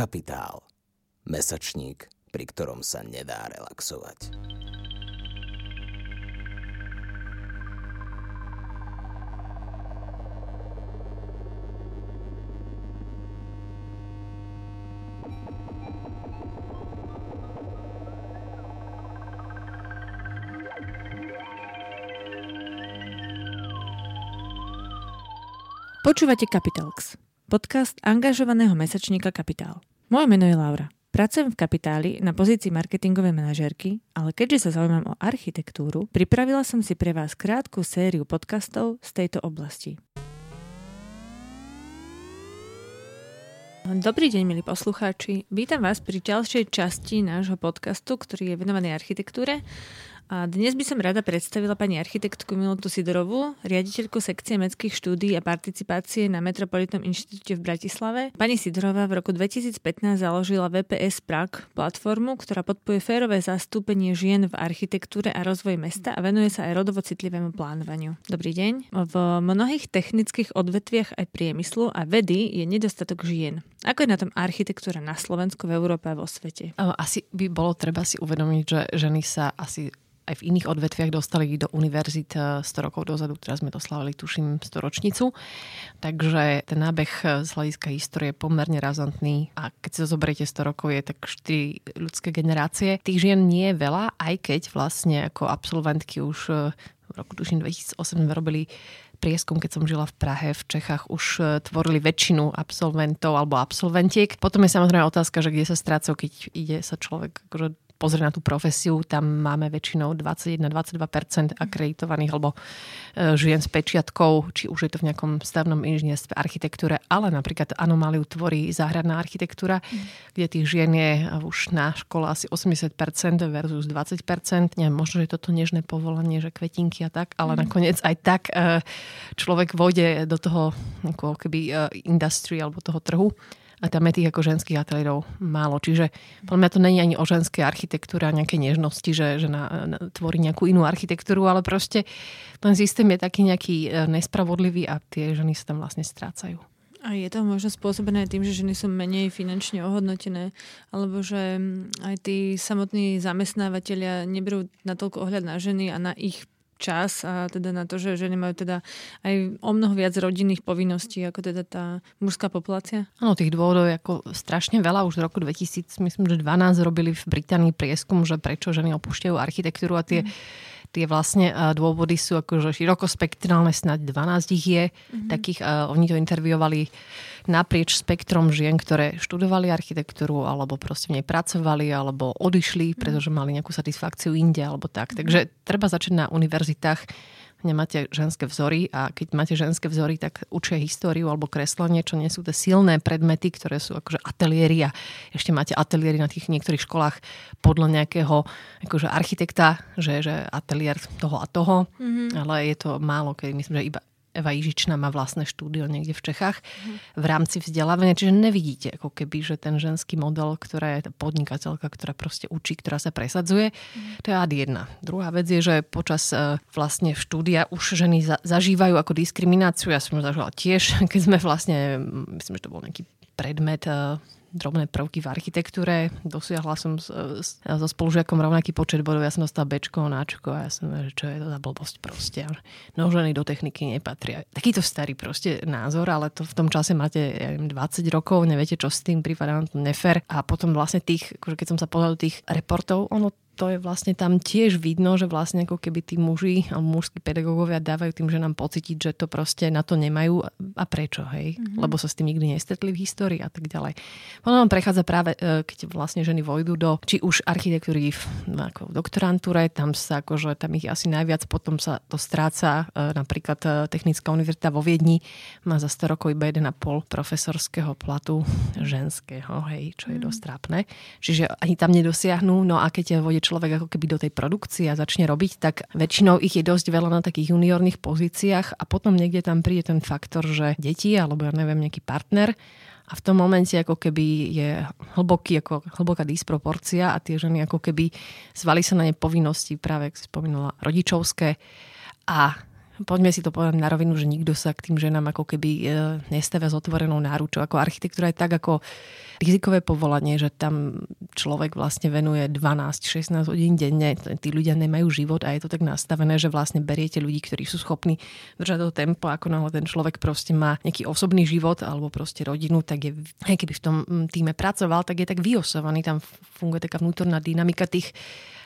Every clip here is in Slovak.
Kapitál. Mesačník, pri ktorom sa nedá relaxovať. Počúvate Kapitalx, podcast angažovaného mesačníka Kapitál. Moje meno je Laura. Pracujem v Kapitáli na pozícii marketingovej manažérky, ale keďže sa zaujímam o architektúru, pripravila som si pre vás krátku sériu podcastov z tejto oblasti. Dobrý deň, milí poslucháči. Vítam vás pri ďalšej časti nášho podcastu, ktorý je venovaný architektúre. A dnes by som rada predstavila pani architektku Milotu Sidorovú, riaditeľku sekcie mestských štúdií a participácie na Metropolitnom inštitúte v Bratislave. Pani Sidorová v roku 2015 založila VPS PRAG, platformu, ktorá podporuje férové zastúpenie žien v architektúre a rozvoji mesta a venuje sa aj rodovo citlivému plánovaniu. Dobrý deň. V mnohých technických odvetviach aj priemyslu a vedy je nedostatok žien. Ako je na tom architektúra na Slovensku, v Európe a vo svete? Asi by bolo treba si uvedomiť, že ženy sa asi aj v iných odvetviach dostali do univerzít 100 rokov dozadu, teraz sme doslávali, tuším, 100-ročnicu. Takže ten nábeh z hľadiska histórie je pomerne razantný a keď si to zoberiete 100 rokov, je tak 4 ľudské generácie. Tých žien nie je veľa, aj keď vlastne ako absolventky už v roku, tuším, 2008 robili prieskum, keď som žila v Prahe, v Čechách už tvorili väčšinu absolventov alebo absolventiek. Potom je samozrejme otázka, že kde sa strácajú, keď ide sa človek pozrie na tú profesiu, tam máme väčšinou 21-22% akreditovaných alebo žien s pečiatkou, či už je to v nejakom stavnom inžinierstve, architektúre, ale napríklad anomáliu tvorí záhradná architektúra, kde tých žien je už na škole asi 80% versus 20%. Neviem, možno, že je toto nežné povolanie, že kvetinky a tak, ale nakoniec aj tak človek vôjde do toho ako keby industrie alebo toho trhu. A tam je tých ako ženských ateliérov málo. Čiže podľa mňa to není ani o ženskej architektúre a nejakej nežnosti, že tvorí nejakú inú architektúru, ale proste ten systém je taký nejaký nespravodlivý a tie ženy sa tam vlastne strácajú. A je to možno spôsobené tým, že ženy sú menej finančne ohodnotené, alebo že aj tí samotní zamestnávateľia neberú natoľko ohľad na ženy a na ich čas a teda na to, že ženy majú teda aj o mnoho viac rodinných povinností ako teda tá mužská populácia? Áno, tých dôvodov je ako strašne veľa. Už v roku 2000, myslím, že 12 robili v Británii prieskum, že prečo ženy opúšťajú architektúru a tie vlastne dôvody sú akože širokospektrálne, snáď 12 ich je. Takých, oni to interviovali naprieč spektrom žien, ktoré študovali architektúru alebo proste v nej pracovali alebo odišli, pretože mali nejakú satisfakciu inde alebo tak. Takže treba začať na univerzitách, nemáte ženské vzory a keď máte ženské vzory, tak učia históriu alebo kreslenie, čo nie sú tie silné predmety, ktoré sú akože ateliéry a ešte máte ateliéry na tých niektorých školách podľa nejakého akože architekta, že ateliér toho a toho, ale je to málo, keď myslím, že iba Eva Ižičná má vlastné štúdio niekde v Čechách v rámci vzdelávania, čiže nevidíte ako keby, že ten ženský model, ktorá je podnikateľka, ktorá proste učí, ktorá sa presadzuje, to je ad jedna. Druhá vec je, že počas vlastne štúdia už ženy zažívajú ako diskrimináciu, ja som zažila tiež, keď sme vlastne, myslím, že to bol nejaký predmet drobné prvky v architektúre. Dosiahla som so spolužiakom rovnaký počet bodov. Ja som dostala Bčko, Ačko a ja som že čo je to za blbosť proste. No ženy do techniky nepatria. Takýto starý proste názor, ale to v tom čase máte 20 rokov, neviete čo s tým, prípadá vám to nefér. A potom vlastne tých, akože keď som sa pozrela do tých reportov, ono to je vlastne tam tiež vidno, že vlastne ako keby tí muži alebo mužskí pedagógovia dávajú tým, že nám pocítiť, že to proste na to nemajú a prečo, hej? Lebo sa s tým nikdy nestretli v histórii a tak ďalej. Ono nám prechádza práve, keď vlastne ženy vojdu do, či už architektúry v doktorantúre, tam sa akože, tam ich asi najviac, potom sa to stráca, napríklad Technická univerzita vo Viedni má za 100 rokov iba 1,5 profesorského platu ženského, hej, čo je dosť trápne. Čiže ani tam nedosiahnu, no a keď vojde človek ako keby do tej produkcie a začne robiť, tak väčšinou ich je dosť veľa na takých juniorných pozíciách a potom niekde tam príde ten faktor, že deti alebo ja neviem, nejaký partner a v tom momente ako keby je hlboká disproporcia a tie ženy ako keby zvali sa na ne povinnosti práve, ako si spomínala, rodičovské a poďme si to povedať na rovinu, že nikto sa k tým ženám ako keby nestavia s otvorenou náručou. Ako architektúra je tak ako rizikové povolanie, že tam človek vlastne venuje 12-16 hodín denne. Tí ľudia nemajú život a je to tak nastavené, že vlastne beriete ľudí, ktorí sú schopní držať to tempo, ako náhle ten človek proste má nejaký osobný život alebo proste rodinu, tak je, keby v tom týme pracoval, tak je tak vyosovaný. Tam funguje taká vnútorná dynamika tých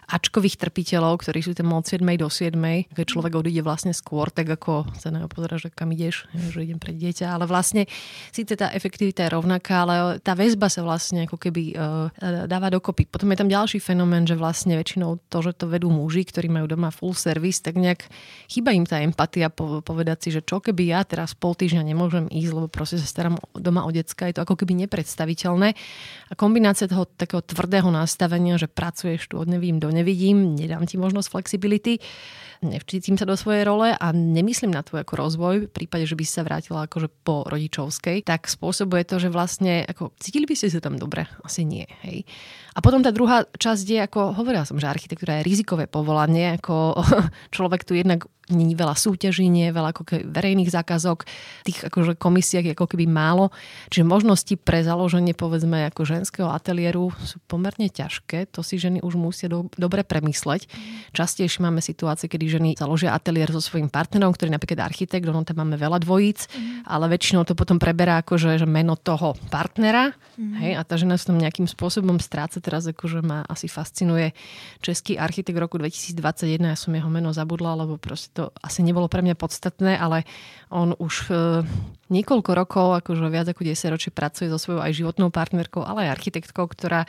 ačkových trpiteľov, ktorí sú tam od 7 do 7. Keď človek odíde vlastne skôr, tak ako sa nepozeraš, že kam ideš, že idem pre dieťa, ale vlastne síce tá efektivita je rovnaká, ale tá väzba sa vlastne ako keby dáva dokopy. Potom je tam ďalší fenomén, že vlastne väčšinou to, že to vedú muži, ktorí majú doma full service, tak nejak chýba im tá empatia povedať si, že čo keby ja teraz pol týždňa nemôžem ísť, lebo proste sa starám doma o decka, je to ako keby nepredstaviteľné. A kombinácia toho takého tvrdého nastavenia, že pracuješ tu od nevím do nevidím, nedám ti možnosť flexibility, nevcítim sa do svojej role a nemyslím na tvoj ako rozvoj, v prípade, že by si sa vrátila akože po rodičovskej, tak spôsobuje to, že vlastne ako cítili by ste sa tam dobre? Asi nie, hej. A potom tá druhá časť je, ako hovorila som, že architektúra je rizikové povolanie, ako človek tu jednak nie je veľa súťaží, nie je veľa ako verejných zákazok, tých akože komisiách je ako keby málo. Čiže možnosti pre založenie povedzme ako ženského ateliéru sú pomerne ťažké. To si ženy už musia dobre premysleť. Častejšie máme situácie, kedy ženy založia ateliér so svojím partnerom, ktorý je napríklad architekt, ono tam máme veľa dvojíc, ale väčšinou to potom preberá akože meno toho partnera, hej, a tá žena sa tam nejakým spôsobom stráca. Teraz akože ma asi fascinuje český architekt roku 2021, ja som jeho meno zabudla, lebo proste to asi nebolo pre mňa podstatné, ale on už niekoľko rokov, akože viac ako 10 ročí pracuje so svojou aj životnou partnerkou, ale aj architektkou, ktorá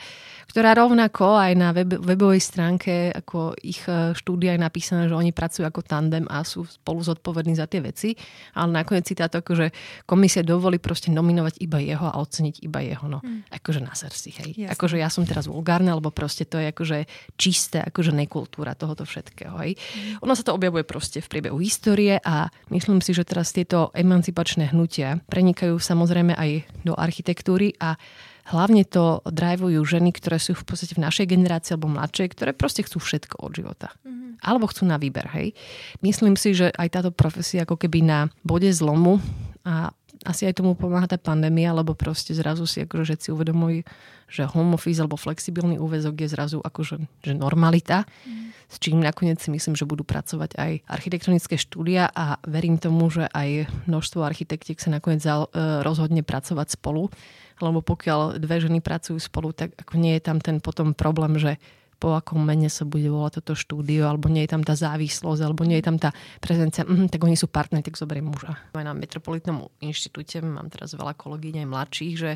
rovnako aj na webovej stránke ako ich štúdia je napísané, že oni pracujú ako tandem a sú spolu zodpovední za tie veci, ale nakoniec si táto akože komisia dovolí proste nominovať iba jeho a oceniť iba jeho, no. Akože na srdci, hej. Jasne. Akože ja som teraz vulgárna, alebo proste to je akože čisté, akože nekultúra tohoto všetkého, hej. Ono sa to objavuje proste v priebehu histórie a myslím si, že teraz tieto emancipačné hnutia prenikajú samozrejme aj do architektúry a hlavne to drajvujú ženy, ktoré sú v podstate v našej generácii alebo mladšej, ktoré proste chcú všetko od života. Alebo chcú na výber, hej. Myslím si, že aj táto profesia ako keby na bode zlomu a asi aj tomu pomáha tá pandémia, lebo proste zrazu si akože všetci uvedomujú, že home office alebo flexibilný úväzok je zrazu akože že normalita, s čím nakoniec si myslím, že budú pracovať aj architektonické štúdia a verím tomu, že aj množstvo architektiek sa nakoniec rozhodne pracovať spolu, lebo pokiaľ dve ženy pracujú spolu, tak ako nie je tam ten potom problém, že po akom mene sa bude volať toto štúdio, alebo nie je tam tá závislosť, alebo nie je tam tá prezencia, tak oni sú partneri, tak zoberiem muža. Na Metropolitnom inštitúte mám teraz veľa kolegyň aj mladších, že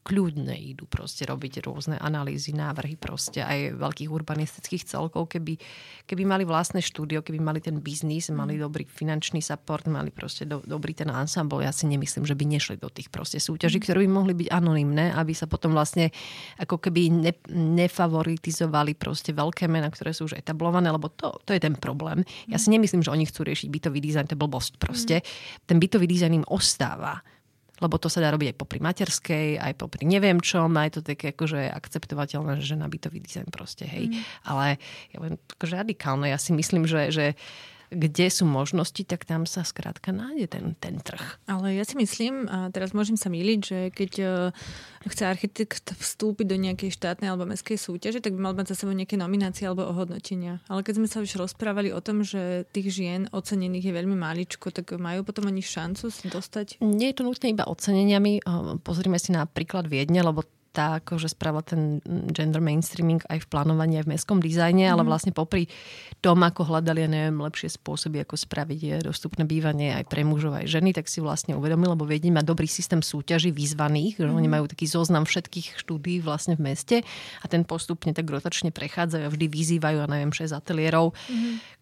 kľudne idú proste robiť rôzne analýzy, návrhy proste aj veľkých urbanistických celkov, keby mali vlastné štúdio, keby mali ten biznis, mali dobrý finančný support, mali proste dobrý ten ensemble. Ja si nemyslím, že by nešli do tých proste súťaží, ktoré by mohli byť anonymné, aby sa potom vlastne ako keby nefavoritizovali proste veľké mená, ktoré sú už etablované, lebo to je ten problém. Ja si nemyslím, že oni chcú riešiť bytový dizajn, to je blbosť proste. Ten bytový dizajn im ostáva, lebo to sa dá robiť aj popri materskej, aj popri neviem čom, a je to také akože akceptovateľné, že na bytový dizajn proste, hej. Ale ja budem akože radikálne, ja si myslím, že kde sú možnosti, tak tam sa skrátka nájde ten trh. Ale ja si myslím, a teraz môžem sa myliť, že keď chce architekt vstúpiť do nejakej štátnej alebo mestskej súťaže, tak by mal mať za sebou nejaké nominácie alebo ohodnotenia. Ale keď sme sa už rozprávali o tom, že tých žien ocenených je veľmi maličko, tak majú potom ani šancu dostať? Nie je to nutné iba oceneniami. Pozrime si na príklad Viedne, lebo tá akože spravila ten gender mainstreaming aj v plánovaní, aj v mestskom dizajne, ale vlastne popri tom, ako hľadali, ja neviem, lepšie spôsoby, ako spraviť dostupné bývanie aj pre mužov, aj ženy, tak si vlastne uvedomili, lebo Viedne má dobrý systém súťaží vyzvaných, že oni majú taký zoznam všetkých štúdií vlastne v meste a ten postupne tak rotačne prechádzajú a vždy vyzývajú, ja neviem, 6 ateliérov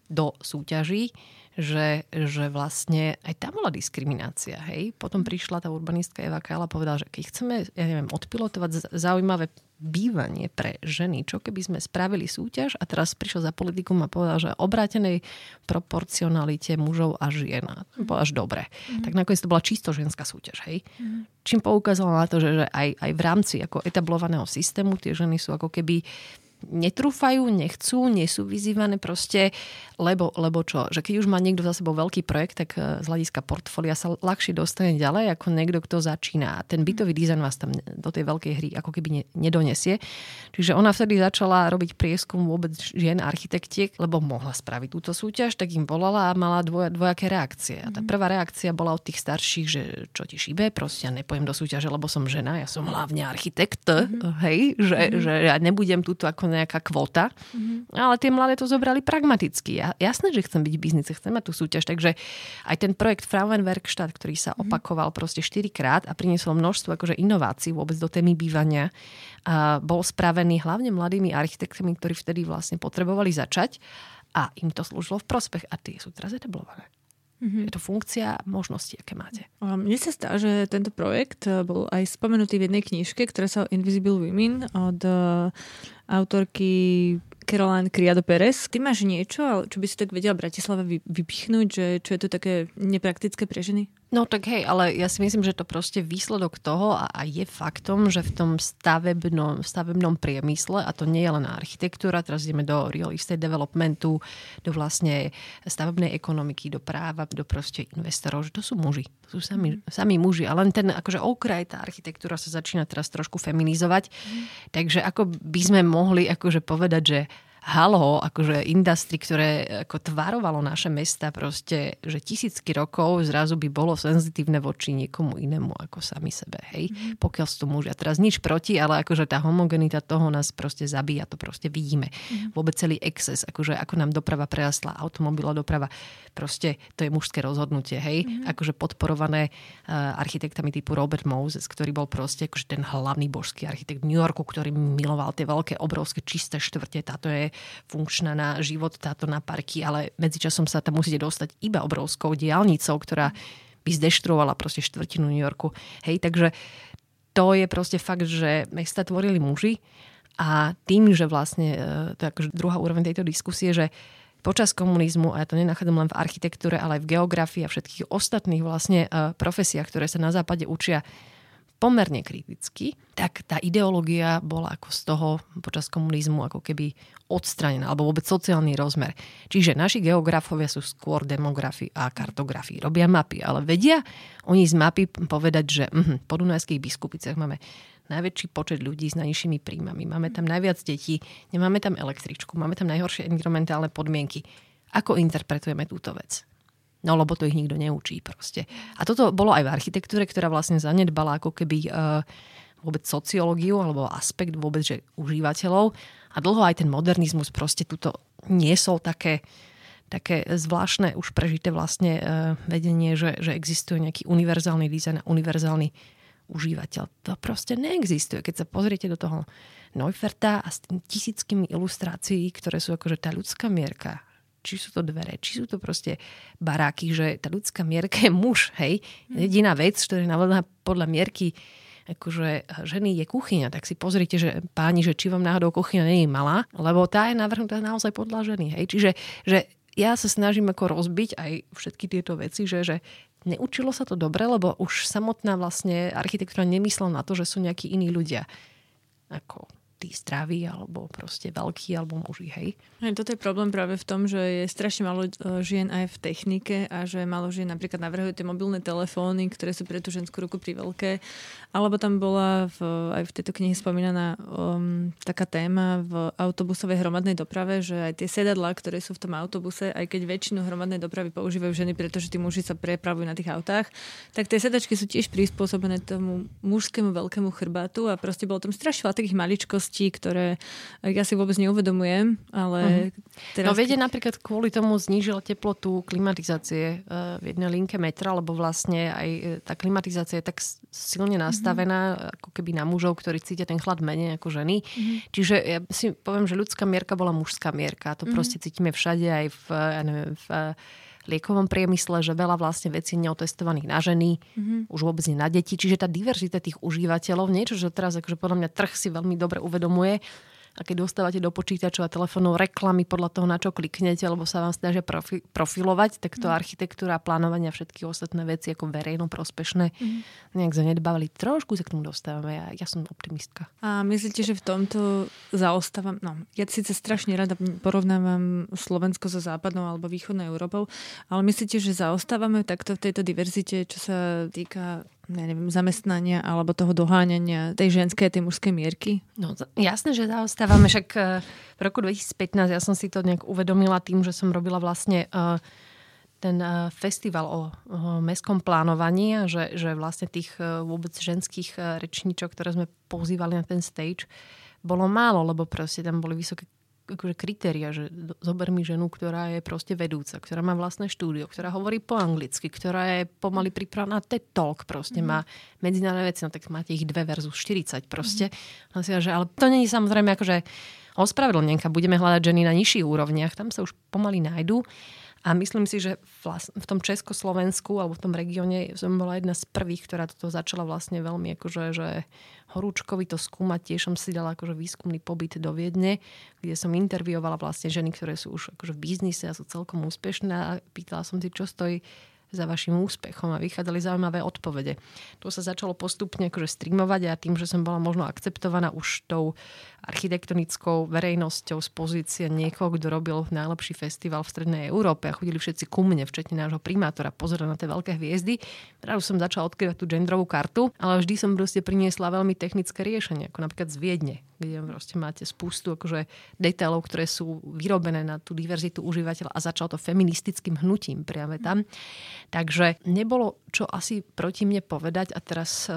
do súťaží. Že vlastne aj tam bola diskriminácia, hej. Potom prišla tá urbanistka Eva Kajla a povedala, že keď chceme, ja neviem, odpilotovať zaujímavé bývanie pre ženy, čo keby sme spravili súťaž a teraz prišiel za politikum a povedal, že obrátenej proporcionalite mužov a žien. To bolo až dobre. Tak nakoniec to bola čisto ženská súťaž, hej. Čím poukázala na to, že aj v rámci ako etablovaného systému tie ženy sú ako keby netrúfajú, nechcú, nie sú vyzývané proste, lebo čo? Že keď už má niekto za sebou veľký projekt, tak z hľadiska portfólia sa ľahšie dostane ďalej ako niekto, kto začína. A ten bytový dizajn vás tam do tej veľkej hry ako keby nedonesie. Čiže ona vtedy začala robiť prieskum vôbec žien architektiek, lebo mohla spraviť túto súťaž, tak im volala a mala dvojaké reakcie. A tá prvá reakcia bola od tých starších, že čo ti šíbe, proste ja nepôjdem do súťaže, lebo som žena, ja som hlavne architekt, hej, že ja nebudem túto ako nejaká kvota, ale tie mladé to zobrali pragmaticky. Ja, jasné, že chcem byť v biznise, chcem mať tú súťaž, takže aj ten projekt Frauenwerkstatt, ktorý sa opakoval proste 4-krát a priniesol množstvo akože inovácií vôbec do témy bývania, a bol spravený hlavne mladými architektami, ktorí vtedy vlastne potrebovali začať a im to slúžilo v prospech a tie sú teraz etablované. Je to funkcia možností, aké máte. Mne sa zdá, že tento projekt bol aj spomenutý v jednej knižke, ktorá sa o Invisible Women od autorky Caroline Criado-Pérez. Ty máš niečo, čo by si tak vedela Bratislava vypichnúť, že čo je to také nepraktické pre ženy? No tak hej, ale ja si myslím, že to proste výsledok toho a je faktom, že v tom stavebnom priemysle, a to nie je len architektúra, teraz ideme do real estate developmentu, do vlastne stavebnej ekonomiky, do práva, do proste investorov, že to sú muži. To sú sami muži. A len ten akože okraj, tá architektúra sa začína teraz trošku feminizovať. Takže ako by sme mohli akože povedať, že halo, akože industry, ktoré ako tvarovalo naše mesta proste, že tisícky rokov zrazu by bolo senzitívne voči niekomu inému ako sami sebe, hej? Pokiaľ sú to muži. A teraz nič proti, ale akože tá homogenita toho nás proste zabíja, to proste vidíme. Vôbec celý exces, akože ako nám doprava prerastla, automobilodoprava, proste to je mužské rozhodnutie, hej? Akože podporované architektami typu Robert Moses, ktorý bol proste akože ten hlavný božský architekt New Yorku, ktorý miloval tie veľké, obrovské, čisté štvrte, táto je funkčná na život, táto na parky, ale medzičasom sa tam musíte dostať iba obrovskou diaľnicou, ktorá by zdeštruovala proste štvrtinu New Yorku. Hej, takže to je proste fakt, že mesta tvorili muži a tým, že vlastne, to je akože druhá úroveň tejto diskusie, že počas komunizmu, a ja to nenachádzam len v architektúre, ale aj v geografii a všetkých ostatných vlastne profesiách, ktoré sa na západe učia pomerne kriticky, tak tá ideológia bola ako z toho počas komunizmu ako keby odstranená, alebo vôbec sociálny rozmer. Čiže naši geografovia sú skôr demografi a kartografi. Robia mapy, ale vedia oni z mapy povedať, že po Dunajských Biskupiciach máme najväčší počet ľudí s najnižšími príjmami, máme tam najviac detí, nemáme tam električku, máme tam najhoršie environmentálne podmienky. Ako interpretujeme túto vec? No, lebo to ich nikto neučí proste. A toto bolo aj v architektúre, ktorá vlastne zanedbala ako keby vôbec sociológiu alebo aspekt vôbec, že užívateľov. A dlho aj ten modernizmus proste tuto niesol také zvláštne už prežité vlastne vedenie, že existuje nejaký univerzálny dizajn a univerzálny užívateľ. To proste neexistuje. Keď sa pozriete do toho Neuferta a s tým tisíckými ilustrácií, ktoré sú akože tá ľudská mierka, či sú to dvere, či sú to proste baráky, že tá ľudská mierka je muž, hej. Jediná vec, ktorá je navolená podľa mierky akože ženy je kuchyňa, tak si pozrite, že páni, že či vám náhodou kuchyňa nie je malá, lebo tá je navrhnutá naozaj podľa ženy, hej. Čiže že ja sa snažím ako rozbiť aj všetky tieto veci, že neučilo sa to dobre, lebo už samotná vlastne architektúra nemyslela na to, že sú nejakí iní ľudia ako tí zdraví, alebo proste veľkí, alebo muži, hej. Toto je problém práve v tom, že je strašne málo žien aj v technike a že málo žien napríklad navrhujú tie mobilné telefóny, ktoré sú pre tú ženskú ruku priveľké. Alebo tam bola aj v tejto knihe spomínaná taká téma v autobusovej hromadnej doprave, že aj tie sedadlá, ktoré sú v tom autobuse, aj keď väčšinu hromadnej dopravy používajú ženy, pretože tí muži sa prepravujú na tých autách, tak tie sedačky sú tiež prispôsobené tomu mužskému veľkému chrbátu a proste bolo tam strašne takých maličkostí, ktoré ja si vôbec neuvedomujem, ale... Teraz... No viete, napríklad kvôli tomu znížila teplotu klimatizácie v jednej linke metra, lebo vlastne aj tá klimatizácia je tak silne nastavená, ako keby na mužov, ktorí cítia ten chlad menej ako ženy. Čiže ja si poviem, že ľudská mierka bola mužská mierka. To proste cítime všade, aj v, ja neviem, v liekovom priemysle, že veľa vlastne vecí neotestovaných na ženy, už vôbec nie na deti. Čiže tá diverzita tých užívateľov, niečo, že teraz akože podľa mňa trh si veľmi dobre uvedomuje, a keď dostávate do počítačov a telefónov reklamy podľa toho, na čo kliknete, alebo sa vám snažia profilovať, tak to architektúra a plánovania všetky ostatné veci ako verejno prospešné nejak zanedbávali. Trošku sa k tomu dostávame. Ja som optimistka. A myslíte, že v tomto zaostávam? No, ja síce strašne rada porovnávam Slovensko so západnou alebo východnou Európou, ale myslíte, že zaostávame takto v tejto diverzite, čo sa týka zamestnania alebo toho doháňania tej ženskej a tej mužskej mierky? No jasné, že zaostávame. Však v roku 2015 ja som si to nejak uvedomila tým, že som robila vlastne ten festival o mestskom plánovaní a že vlastne tých vôbec ženských rečníčok, ktoré sme pozývali na ten stage, bolo málo, lebo proste tam boli vysoké akože kritéria, že zober mi ženu, ktorá je proste vedúca, ktorá má vlastné štúdio, ktorá hovorí po anglicky, ktorá je pomaly pripravená TED Talk, proste má medzinárodné veci, no tak máte ich 2 versus 40 proste. Ale to nie je samozrejme akože ospravedlnenka, budeme hľadať ženy na nižších úrovniach, tam sa už pomaly nájdu. A myslím si, že v tom Československu alebo v tom regióne som bola jedna z prvých, ktorá toto začala vlastne veľmi akože, že horúčkovito skúmať. Tiež som si dala akože výskumný pobyt do Viedne, kde som interviovala vlastne ženy, ktoré sú už akože v biznise a sú celkom úspešné a pýtala som si, čo stojí za vašim úspechom a vychádzali zaujímavé odpovede. To sa začalo postupne akože streamovať a tým, že som bola možno akceptovaná už tou architektonickou verejnosťou z pozície niekoho, kto robil najlepší festival v strednej Európe a chodili všetci ku mne, včetne nášho primátora, pozerať na tie veľké hviezdy. Rádu som začala odkrývať tú genderovú kartu, ale vždy som proste priniesla veľmi technické riešenie, ako napríklad z Viedne, kde proste máte spustu akože detailov, ktoré sú vyrobené na tú diverzitu užívateľa a začalo to feministickým hnutím priame tam. Takže nebolo čo asi proti mne povedať a teraz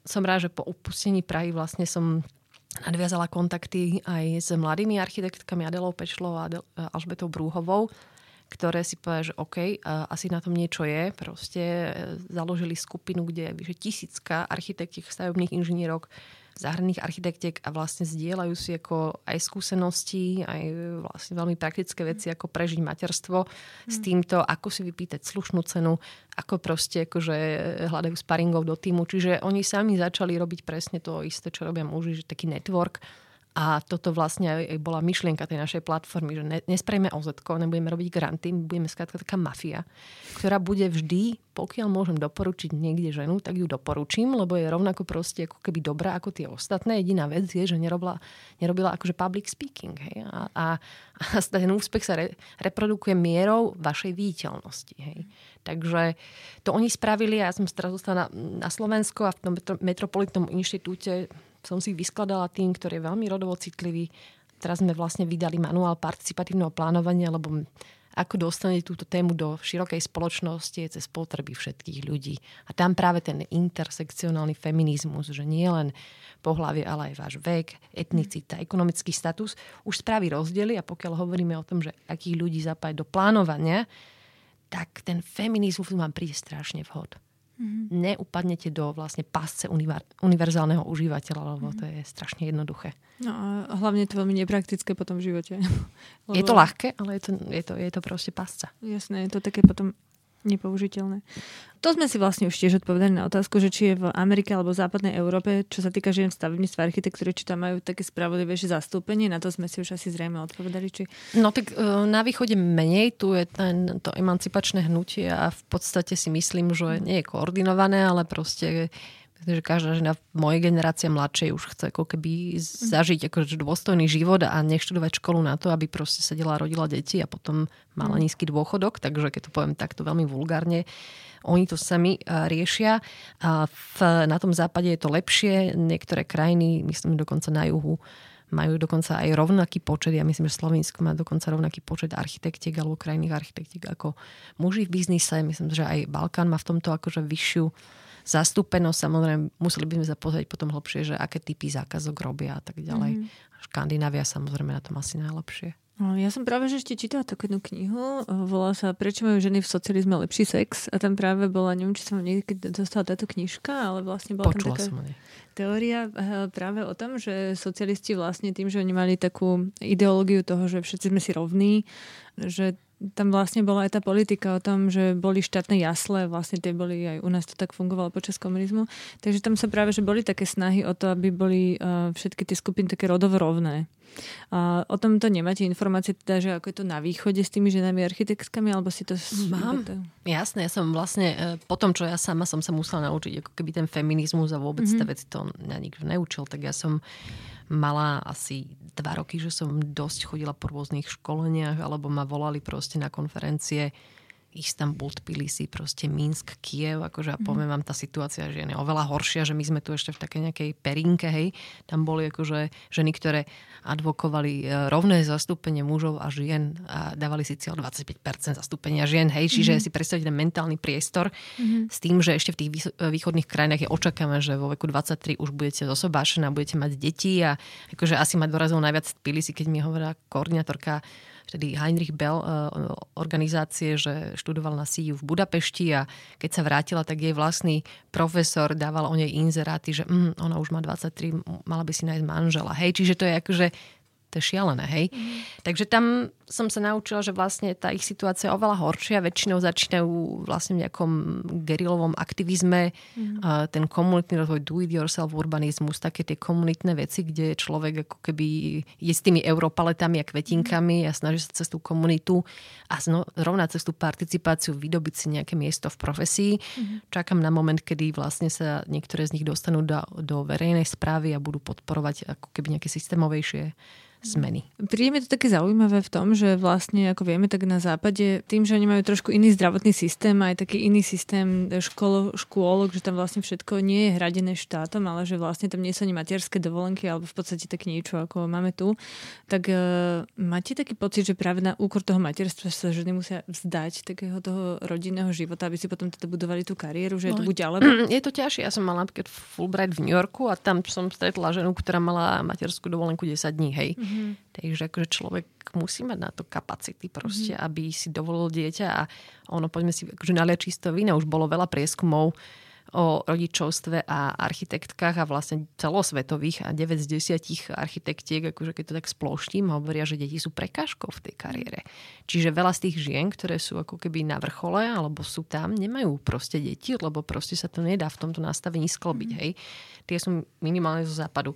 som rád, že po opustení Prahy vlastne som nadviazala kontakty aj s mladými architektkami Adelou Pečlovou a Alžbetou Brúhovou, ktoré si povedia, že OK, asi na tom niečo je. Proste založili skupinu, kde je vyše 1000 architektiek, stavebných inžinierok, záhradných architektiek a vlastne zdieľajú si ako aj skúsenosti, aj vlastne veľmi praktické veci, ako prežiť materstvo s týmto, ako si vypýtať slušnú cenu, ako proste akože hľadajú sparingov do týmu. Čiže oni sami začali robiť presne to isté, čo robia muži, že taký network. A toto vlastne aj bola myšlienka tej našej platformy, že nesprejme OZ-ko, nebudeme robiť granty, budeme skrátka taká mafia, ktorá bude vždy, pokiaľ môžem doporučiť niekde ženu, tak ju doporučím, lebo je rovnako proste ako keby dobrá ako tie ostatné. Jediná vec je, že nerobila akože public speaking. Hej? A ten úspech sa reprodukuje mierou vašej viditeľnosti. Hej? Takže to oni spravili a ja som teraz zostala na Slovensku a v tom Metropolitnom inštitúte som si vyskladala tým, ktorý je veľmi rodovo citlivý. Teraz sme vlastne vydali manuál participatívneho plánovania, lebo ako dostane túto tému do širokej spoločnosti je cez potreby všetkých ľudí. A tam práve ten intersekcionálny feminizmus, že nie len pohlavie, ale aj váš vek, etnicita, ekonomický status, už spraví rozdiely a pokiaľ hovoríme o tom, že akých ľudí zapájať do plánovania, tak ten feminizmus vám príde strašne vhod. Neupadnete do vlastne pásce univerzálneho užívateľa, lebo to je strašne jednoduché. No a hlavne to veľmi nepraktické potom v živote. Lebo je to ľahké, ale je to proste pásca. Jasné, je to také potom nepoužiteľné. To sme si vlastne už tiež odpovedali na otázku, že či je v Amerike alebo v západnej Európe, čo sa týka žien v stavebníctve, architektúre, či tam majú také spravodlivejšie zastúpenie. Na to sme si už asi zrejme odpovedali. Či... No tak na východe menej, tu je to emancipačné hnutie a v podstate si myslím, že nie je koordinované, ale proste že každá žena v mojej generácii mladšej už chce ako keby zažiť akože dôstojný život a neštudovať školu na to, aby proste sedela a rodila deti a potom mala nízky dôchodok. Takže keď to poviem takto veľmi vulgárne, oni to sami riešia. A na tom západe je to lepšie. Niektoré krajiny, myslím dokonca na juhu, majú dokonca aj rovnaký počet. Ja myslím, že Slovensko má dokonca rovnaký počet architektiek alebo krajných architektiek ako muži v biznise. Myslím, že aj Balkán má v tomto akože vyššiu zastúpenosť. Samozrejme, museli by sme sa pozrieť potom hlbšie, že aké typy zákazok robia a tak ďalej. Škandinávia samozrejme na tom asi najlepšie. Ja som práve že ešte čítala takú jednu knihu, volá sa Prečo majú ženy v socializme lepší sex? A tam práve bola, neviem, či som niekedy dostala táto knižka, ale vlastne bola tam taká teória práve o tom, že socialisti vlastne tým, že oni mali takú ideológiu toho, že všetci sme si rovní, že tam vlastne bola aj tá politika o tom, že boli štátne jasle, vlastne tie boli, aj u nás to tak fungovalo počas komunizmu, takže tam sa práve, že boli také snahy o to, aby boli všetky tie skupiny také rodovo rovné. O tom to nemáte informácie, teda, že ako je to na východe s tými ženami architektkami, alebo si to... Mám, jasné, ja som vlastne, po tom, čo ja sama som sa musela naučiť, ako keby ten feminizmus a vôbec tá vec to na nikto neučil, tak ja som mala asi 2 roky, že som dosť chodila po rôznych školeniach, alebo ma volali proste na konferencie Istanbul, Tbilisi, proste Minsk, Kiev, akože ja poviem vám, tá situácia žien je oveľa horšia, že my sme tu ešte v takej nejakej perinke, hej. Tam boli akože ženy, ktoré advokovali rovné zastúpenie mužov a žien a dávali si cieľ 25% zastúpenia žien, hej. Čiže si predstaviť ten mentálny priestor s tým, že ešte v tých východných krajinách je očakávané, že vo veku 23 už budete zosobášená, budete mať deti a akože asi ma dorazilo najviac Tbilisi, keď mi hovorila koordinátorka vtedy Heinrich Bell organizácie, že študoval na CIU v Budapešti a keď sa vrátila, tak jej vlastný profesor dával o nej inzeráty, že ona už má 23, mala by si nájsť manžela. Hej, čiže to je akože to je šialené, hej. Takže tam som sa naučila, že vlastne tá ich situácia je oveľa horšia. Väčšinou začínajú vlastne v nejakom gerilovom aktivizme, ten komunitný rozvoj do-it-yourself urbanizmus, také tie komunitné veci, kde človek ako keby je s tými europaletami a kvetinkami a snaží sa cez tú komunitu a rovná cez tú participáciu vydobiť si nejaké miesto v profesii. Čakám na moment, kedy vlastne sa niektoré z nich dostanú do verejnej správy a budú podporovať ako keby nejaké systémovejšie zmeny. Príde mi to také zaujímavé v tom, že vlastne, ako vieme, tak na západe tým, že oni majú trošku iný zdravotný systém, aj taký iný systém škôlok, že tam vlastne všetko nie je hradené štátom, ale že vlastne tam nie sú ani materské dovolenky, alebo v podstate tak niečo, ako máme tu. Tak máte taký pocit, že práve na úkor toho materstva sa ženy musia vzdať takého toho rodinného života, aby si potom teda budovali tú kariéru, že je to buď alebo... Je to ťažšie. Ja som mala napríklad Fulbright v New Yorku a tam som stretla ženu, ktorá mala materskú dovolenku 10 dní, hej. Takže akože človek musí mať na to kapacity proste, aby si dovolil dieťa a ono, poďme si akože naliať čisto víno. Už bolo veľa prieskumov o rodičovstve a architektkách a vlastne celosvetových a 9 z 10 architektiek, akože keď to tak sploštím, hovoria, že deti sú prekážkou v tej kariére. Čiže veľa z tých žien, ktoré sú ako keby na vrchole alebo sú tam, nemajú proste deti, lebo proste sa to nedá v tomto nastavení sklbiť. Hej. Tie sú minimálne zo západu.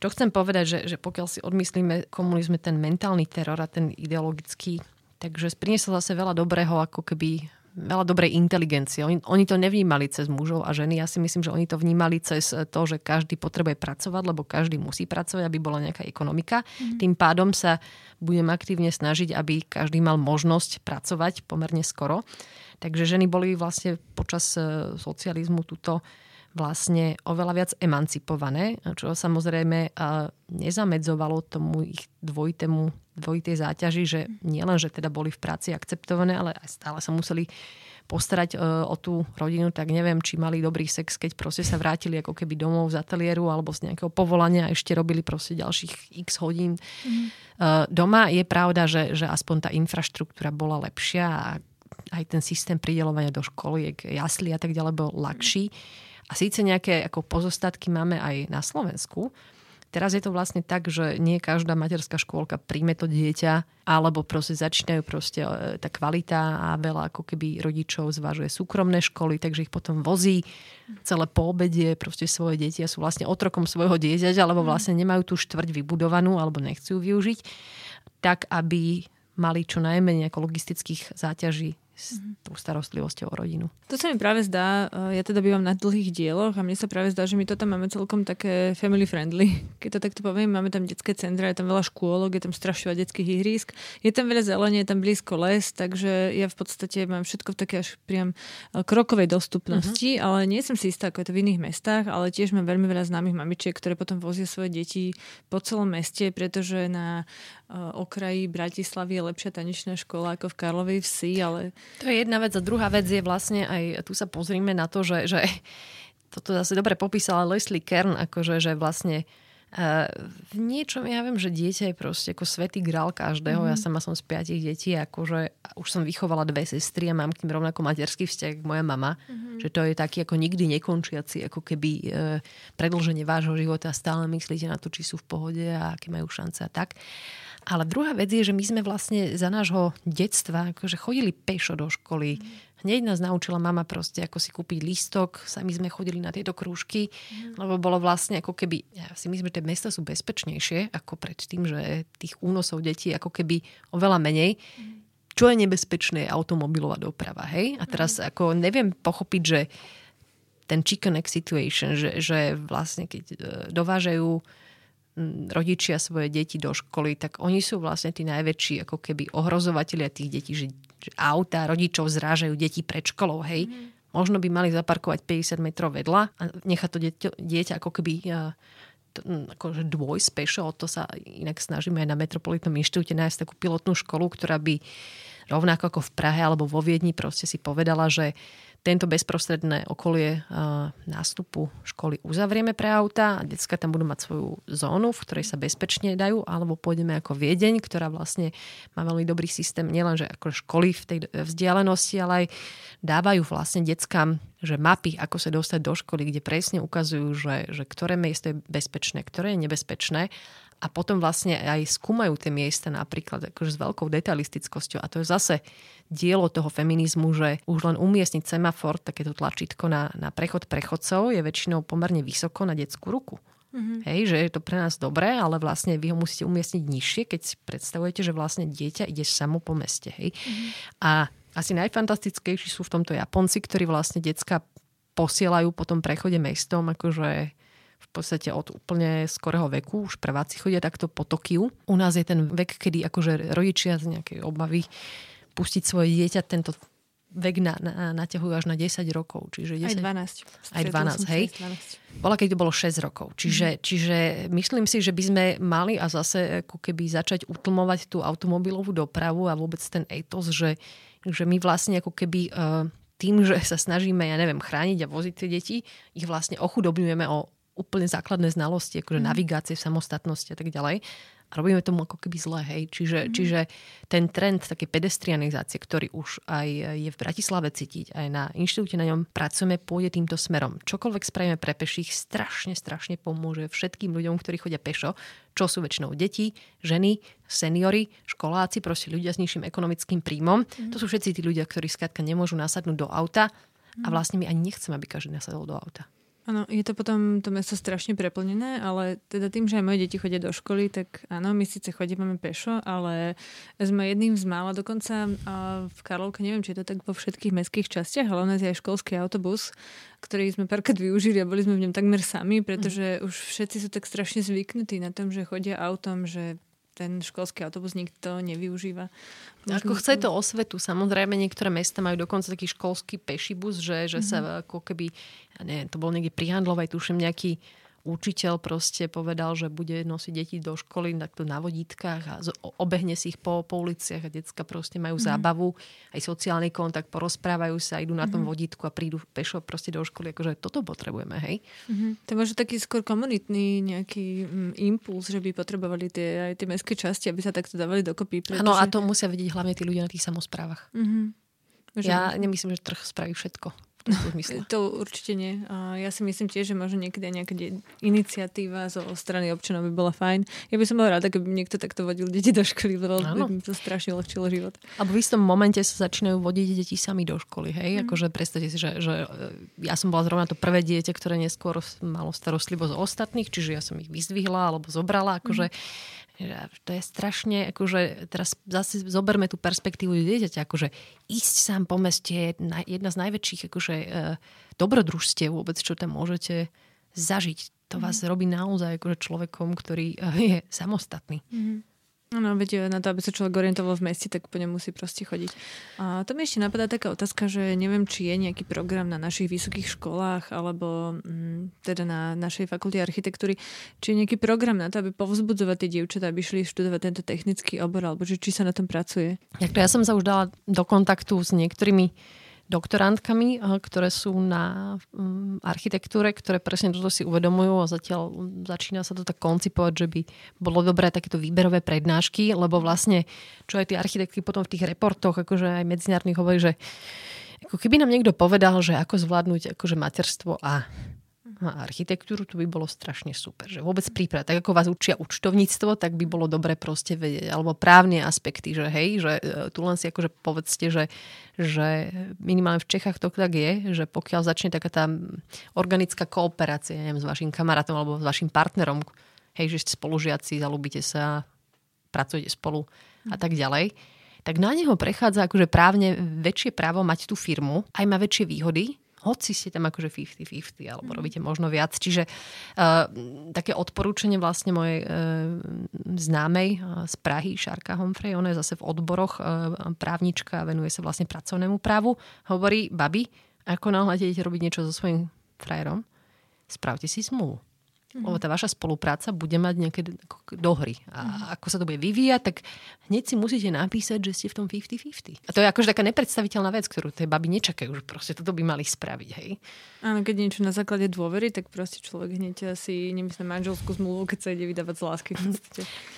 Čo chcem povedať, že pokiaľ si odmyslíme komunizme ten mentálny teror a ten ideologický, takže priniesol zase veľa dobrého, ako keby veľa dobrej inteligencie. Oni to nevnímali cez mužov a ženy. Ja si myslím, že oni to vnímali cez to, že každý potrebuje pracovať, lebo každý musí pracovať, aby bola nejaká ekonomika. Tým pádom sa budem aktívne snažiť, aby každý mal možnosť pracovať pomerne skoro. Takže ženy boli vlastne počas socializmu tuto vlastne oveľa viac emancipované, čo samozrejme nezamedzovalo tomu ich dvojitej záťaži, že nielen, že teda boli v práci akceptované, ale aj stále sa museli postarať o tú rodinu, tak neviem, či mali dobrý sex, keď proste sa vrátili ako keby domov z ateliéru alebo z nejakého povolania a ešte robili proste ďalších x hodín. Doma je pravda, že aspoň tá infraštruktúra bola lepšia a aj ten systém prideľovania do školiek, jaslí a tak ďalej bol ľahší. A síce nejaké ako pozostatky máme aj na Slovensku. Teraz je to vlastne tak, že nie každá materská škôlka príjme to dieťa, alebo proste začínajú proste tá kvalita a veľa ako keby rodičov zvažuje súkromné školy, takže ich potom vozí celé po obede, proste svoje deti sú vlastne otrokom svojho dieťaťa, alebo vlastne nemajú tú štvrť vybudovanú, alebo nechcú využiť, tak aby mali čo najmenej logistických záťaží s tou starostlivosťou o rodinu. To sa mi práve zdá, ja teda bývam na dlhých dieloch a mne sa práve zdá, že my to tam máme celkom také family friendly. Keď to takto poviem, máme tam detské centra, je tam veľa škôlok, je tam strašne veľa detských ihrísk, je tam veľa zelenia, je tam blízko les, takže ja v podstate mám všetko v také až priam krokovej dostupnosti, ale nie som si istá, ako je to v iných mestách, ale tiež mám veľmi veľa známych mamičiek, ktoré potom vozia svoje deti po celom meste, pretože na okraji Bratislavy je lepšia tanečná škola ako v Karlovej Vsi, ale to je jedna vec a druhá vec je vlastne aj, tu sa pozrime na to, že toto zase dobre popísala Leslie Kern, akože že vlastne v niečom, ja viem, že dieťa je proste ako svätý grál každého. Ja sama som z 5 detí, akože už som vychovala 2 sestry a mám k nim rovnako materský vzťah, moja mama, že to je taký ako nikdy nekončiaci, ako keby predĺženie vášho života, stále myslíte na to, či sú v pohode a aké majú šance a tak. Ale druhá vec je, že my sme vlastne za nášho detstva akože chodili pešo do školy. Hneď nás naučila mama proste, ako si kúpiť lístok. Sami sme chodili na tieto krúžky, lebo bolo vlastne ako keby, ja si myslím, že tie mestá sú bezpečnejšie ako predtým, že tých únosov detí ako keby oveľa menej. Čo je nebezpečné, je automobilová doprava, hej? A teraz ako neviem pochopiť, že ten chicken egg situation, že vlastne keď dovážajú rodičia svoje deti do školy, tak oni sú vlastne tí najväčší ako keby ohrozovatelia tých detí, že autá rodičov zrážajú deti pred školou, hej. Možno by mali zaparkovať 50 metrov vedľa a nechať to dieťa ako keby akože dvojsť pešo. O to sa inak snažíme aj na Metropolitnom inštitúte nájsť takú pilotnú školu, ktorá by rovnako ako v Prahe alebo vo Viedni proste si povedala, že tento bezprostredné okolie nástupu školy uzavrieme pre auta a decká tam budú mať svoju zónu, v ktorej sa bezpečne dajú, alebo pôjdeme ako Viedeň, ktorá vlastne má veľmi dobrý systém, nielenže ako školy v tej vzdialenosti, ale aj dávajú vlastne deckám, že mapy, ako sa dostať do školy, kde presne ukazujú, že ktoré miesto je bezpečné, ktoré je nebezpečné. A potom vlastne aj skúmajú tie miesta napríklad akože s veľkou detalistickosťou. A to je zase dielo toho feminizmu, že už len umiestniť semafor, takéto tlačítko na prechod prechodcov je väčšinou pomerne vysoko na detskú ruku. Mm-hmm. Hej, že je to pre nás dobré, ale vlastne vy ho musíte umiestniť nižšie, keď si predstavujete, že vlastne dieťa ide samo po meste. Hej. Mm-hmm. A asi najfantastickejší sú v tomto Japonci, ktorí vlastne decká posielajú po tom prechode mestom akože v podstate od úplne skorého veku, už prváci chodia takto po Tokiu. U nás je ten vek, kedy akože rodičia z nejakej obavy pustiť svoje dieťa, tento vek naťahujú až na 10 rokov. Čiže 10, aj 12, hej. Bola, keď to bolo 6 rokov. Čiže myslím si, že by sme mali a zase ako keby začať utlmovať tú automobilovú dopravu a vôbec ten ethos, že my vlastne ako keby tým, že sa snažíme, ja neviem, chrániť a voziť tie deti, ich vlastne ochudobňujeme o úplne základné znalosti, akože navigácie, samostatnosti a tak ďalej. A robíme tomu ako keby zle, hej. Čiže ten trend také pedestrianizácie, ktorý už aj je v Bratislave cítiť, aj na inštitúte na ňom pracujeme, pôjde týmto smerom. Čokoľvek spravíme pre peších, strašne pomôže všetkým ľuďom, ktorí chodia pešo, čo sú väčšinou deti, ženy, seniori, školáci, proste ľudia s nižším ekonomickým príjmom. To sú všetci tí ľudia, ktorí skrátka nemôžu nasadnúť do auta a vlastne my ani nechceme, aby každý nasadol do auta. Áno, je to potom to mesto strašne preplnené, ale teda tým, že aj moje deti chodia do školy, tak áno, my síce chodíme pešo, ale sme jedným z mála dokonca v Karlovke, neviem, či je to tak vo všetkých mestských častiach, ale u nás je aj školský autobus, ktorý sme párkrát využili a boli sme v ňom takmer sami, pretože už všetci sú tak strašne zvyknutí na tom, že chodia autom, že ten školský autobus nikto nevyužíva. Ako chce to osvetu. Samozrejme, niektoré mesta majú dokonca taký školský peší bus, že sa ako keby, ja neviem, to bolo niekde pri Handlovej, tuším, nejaký učiteľ proste povedal, že bude nosiť deti do školy takto na vodítkach a obehne si ich po uliciach a decka proste majú zábavu, aj sociálny kontakt, porozprávajú sa, idú na tom vodítku a prídu pešo proste do školy. Akože toto potrebujeme, hej? To je taký skôr komunitný nejaký impuls, že by potrebovali aj tie mestské časti, aby sa takto dávali dokopy. Áno, a to musia vedieť hlavne tí ľudia na tých samosprávach. Ja nemyslím, že trh spraví všetko. To určite nie. Ja si myslím tiež, že možno niekedy nejaká iniciatíva zo strany občanov by bola fajn. Ja by som bola rada, keby niekto takto vodil deti do školy, lebo by to strašne uľahčilo život. A v istom momente sa začínajú vodiť deti sami do školy, hej? Akože predstavte si, že ja som bola zrovna to prvé dieťa, ktoré neskôr malo starostlivosť ostatných, čiže ja som ich vyzdvihla alebo zobrala, akože to je strašne, akože teraz zase zoberme tú perspektívu dieťaťa, akože ísť sám po meste je jedna z najväčších akože dobrodružstiev vôbec, čo tam môžete zažiť. To vás robí naozaj akože človekom, ktorý je samostatný. No, veď na to, aby sa človek orientoval v meste, tak po ňom musí proste chodiť. A to mi ešte napadá taká otázka, že neviem, či je nejaký program na našich vysokých školách alebo teda na našej fakulte architektúry, či je nejaký program na to, aby povzbudzovať tie dievčatá, aby šli študovať tento technický obor, alebo že či sa na tom pracuje. Ja som sa už dala do kontaktu s niektorými doktorantkami, ktoré sú na architektúre, ktoré presne toto si uvedomujú a zatiaľ začína sa to tak koncipovať, že by bolo dobré takéto výberové prednášky, lebo vlastne, čo aj tí architekti potom v tých reportoch, akože aj medzinárodných hovorí, že ako keby nám niekto povedal, že ako zvládnuť akože materstvo a a architektúru, to by bolo strašne super. Že vôbec príprava. Tak ako vás učia účtovníctvo, tak by bolo dobre proste vedieť. Alebo právne aspekty, že hej, že tu len si akože povedzte, že minimálne v Čechách to tak je, že pokiaľ začne taká tá organická kooperácia, neviem, s vašim kamarátom alebo s vašim partnerom, hej, že spolužiaci, zalúbite sa, pracujete spolu a tak ďalej, tak na neho prechádza akože právne väčšie právo mať tú firmu, aj má väčšie výhody, hoci ste tam akože 50-50 alebo robíte možno viac. Čiže také odporúčanie vlastne mojej známej z Prahy, Šárka Humphrey, ona je zase v odboroch právnička, venuje sa vlastne pracovnému právu, hovorí: babi, ako náhle idete robiť niečo so svojím frajerom, spravte si zmluvu. Lebo tá vaša spolupráca bude mať nejaké dohry. A ako sa to bude vyvíjať, tak hneď si musíte napísať, že ste v tom 50-50. A to je akože taká nepredstaviteľná vec, ktorú tie baby nečakajú. Že proste toto by mali spraviť, hej? Áno, keď niečo na základe dôvery, tak proste človek hneď asi nemyslí manželskú zmluvu, keď sa ide vydávať z lásky.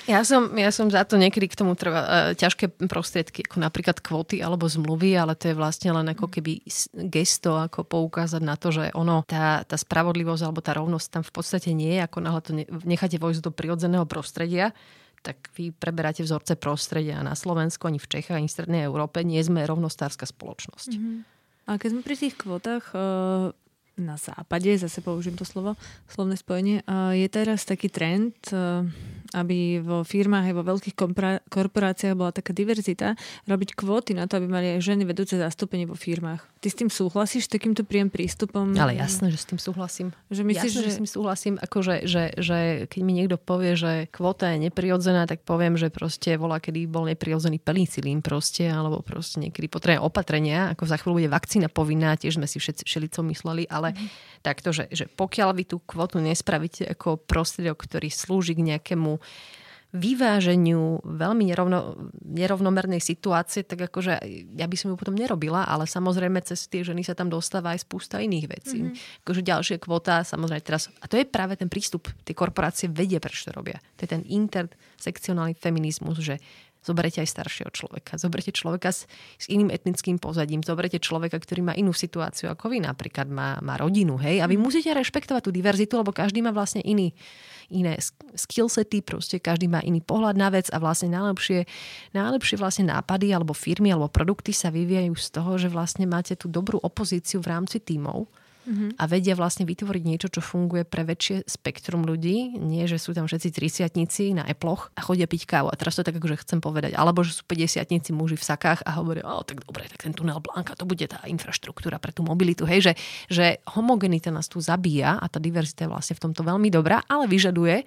Ja som za to niekedy k tomu trvá ťažké prostriedky, ako napríklad kvóty alebo zmluvy, ale to je vlastne len ako keby gesto, ako poukázať na to, že ono, tá spravodlivosť alebo tá rovnosť tam v podstate nie, ako náhle to necháte vojsť do prirodzeného prostredia, tak vy preberáte vzorce prostredia. Na Slovensku, ani v Čechách, ani v Strednej Európe nie sme rovnostárska spoločnosť. A keď sme pri tých kvotách na západe, zase použijem to slovo, slovné spojenie, je teraz taký trend, aby vo firmách aj vo veľkých korporáciách bola taká diverzita, robiť kvóty na to, aby mali aj ženy vedúce zastúpenie vo firmách. Ty s tým súhlasíš, takýmto prístupom? Ale jasné, že s tým súhlasím. Že s tým súhlasím, akože, že keď mi niekto povie, že kvóta je neprirodzená, tak poviem, že proste kedy bol neprirodzený penicilín proste, alebo proste niekedy potrebné opatrenia, ako za chvíľu je vakcína povinná, tiež sme si všetci všelico mysleli, ale takto, že pokiaľ vy tú kvótu nespravíte ako prostriedok, ktorý slúži k nejakému vyváženiu veľmi nerovnomernej situácie, tak akože ja by som ju potom nerobila, ale samozrejme cez tie ženy sa tam dostáva aj spústa iných vecí. Akože ďalšia kvóta, samozrejme teraz, a to je práve ten prístup, tie korporácie vedia, prečo to robia. To je ten intersekcionálny feminizmus, že zoberete aj staršieho človeka, zoberete človeka s iným etnickým pozadím, zoberete človeka, ktorý má inú situáciu ako vy, napríklad má rodinu, hej, a vy musíte rešpektovať tú diverzitu, lebo každý má vlastne iné skillsety, proste každý má iný pohľad na vec a vlastne najlepšie vlastne nápady alebo firmy alebo produkty sa vyvíjajú z toho, že vlastne máte tú dobrú opozíciu v rámci tímov a vedia vlastne vytvoriť niečo, čo funguje pre väčšie spektrum ľudí, nie že sú tam všetci 30-tnici na Apploch a chodia piť kávu. A teraz to tak akože chcem povedať, alebo že sú 50-tnici muži v sakách a hovoria: "Ó, tak dobre, tak ten tunel Blanka, to bude tá infraštruktúra pre tú mobilitu." Hej, že homogenita nás tu zabíja a tá diverzita je vlastne v tomto veľmi dobrá, ale vyžaduje,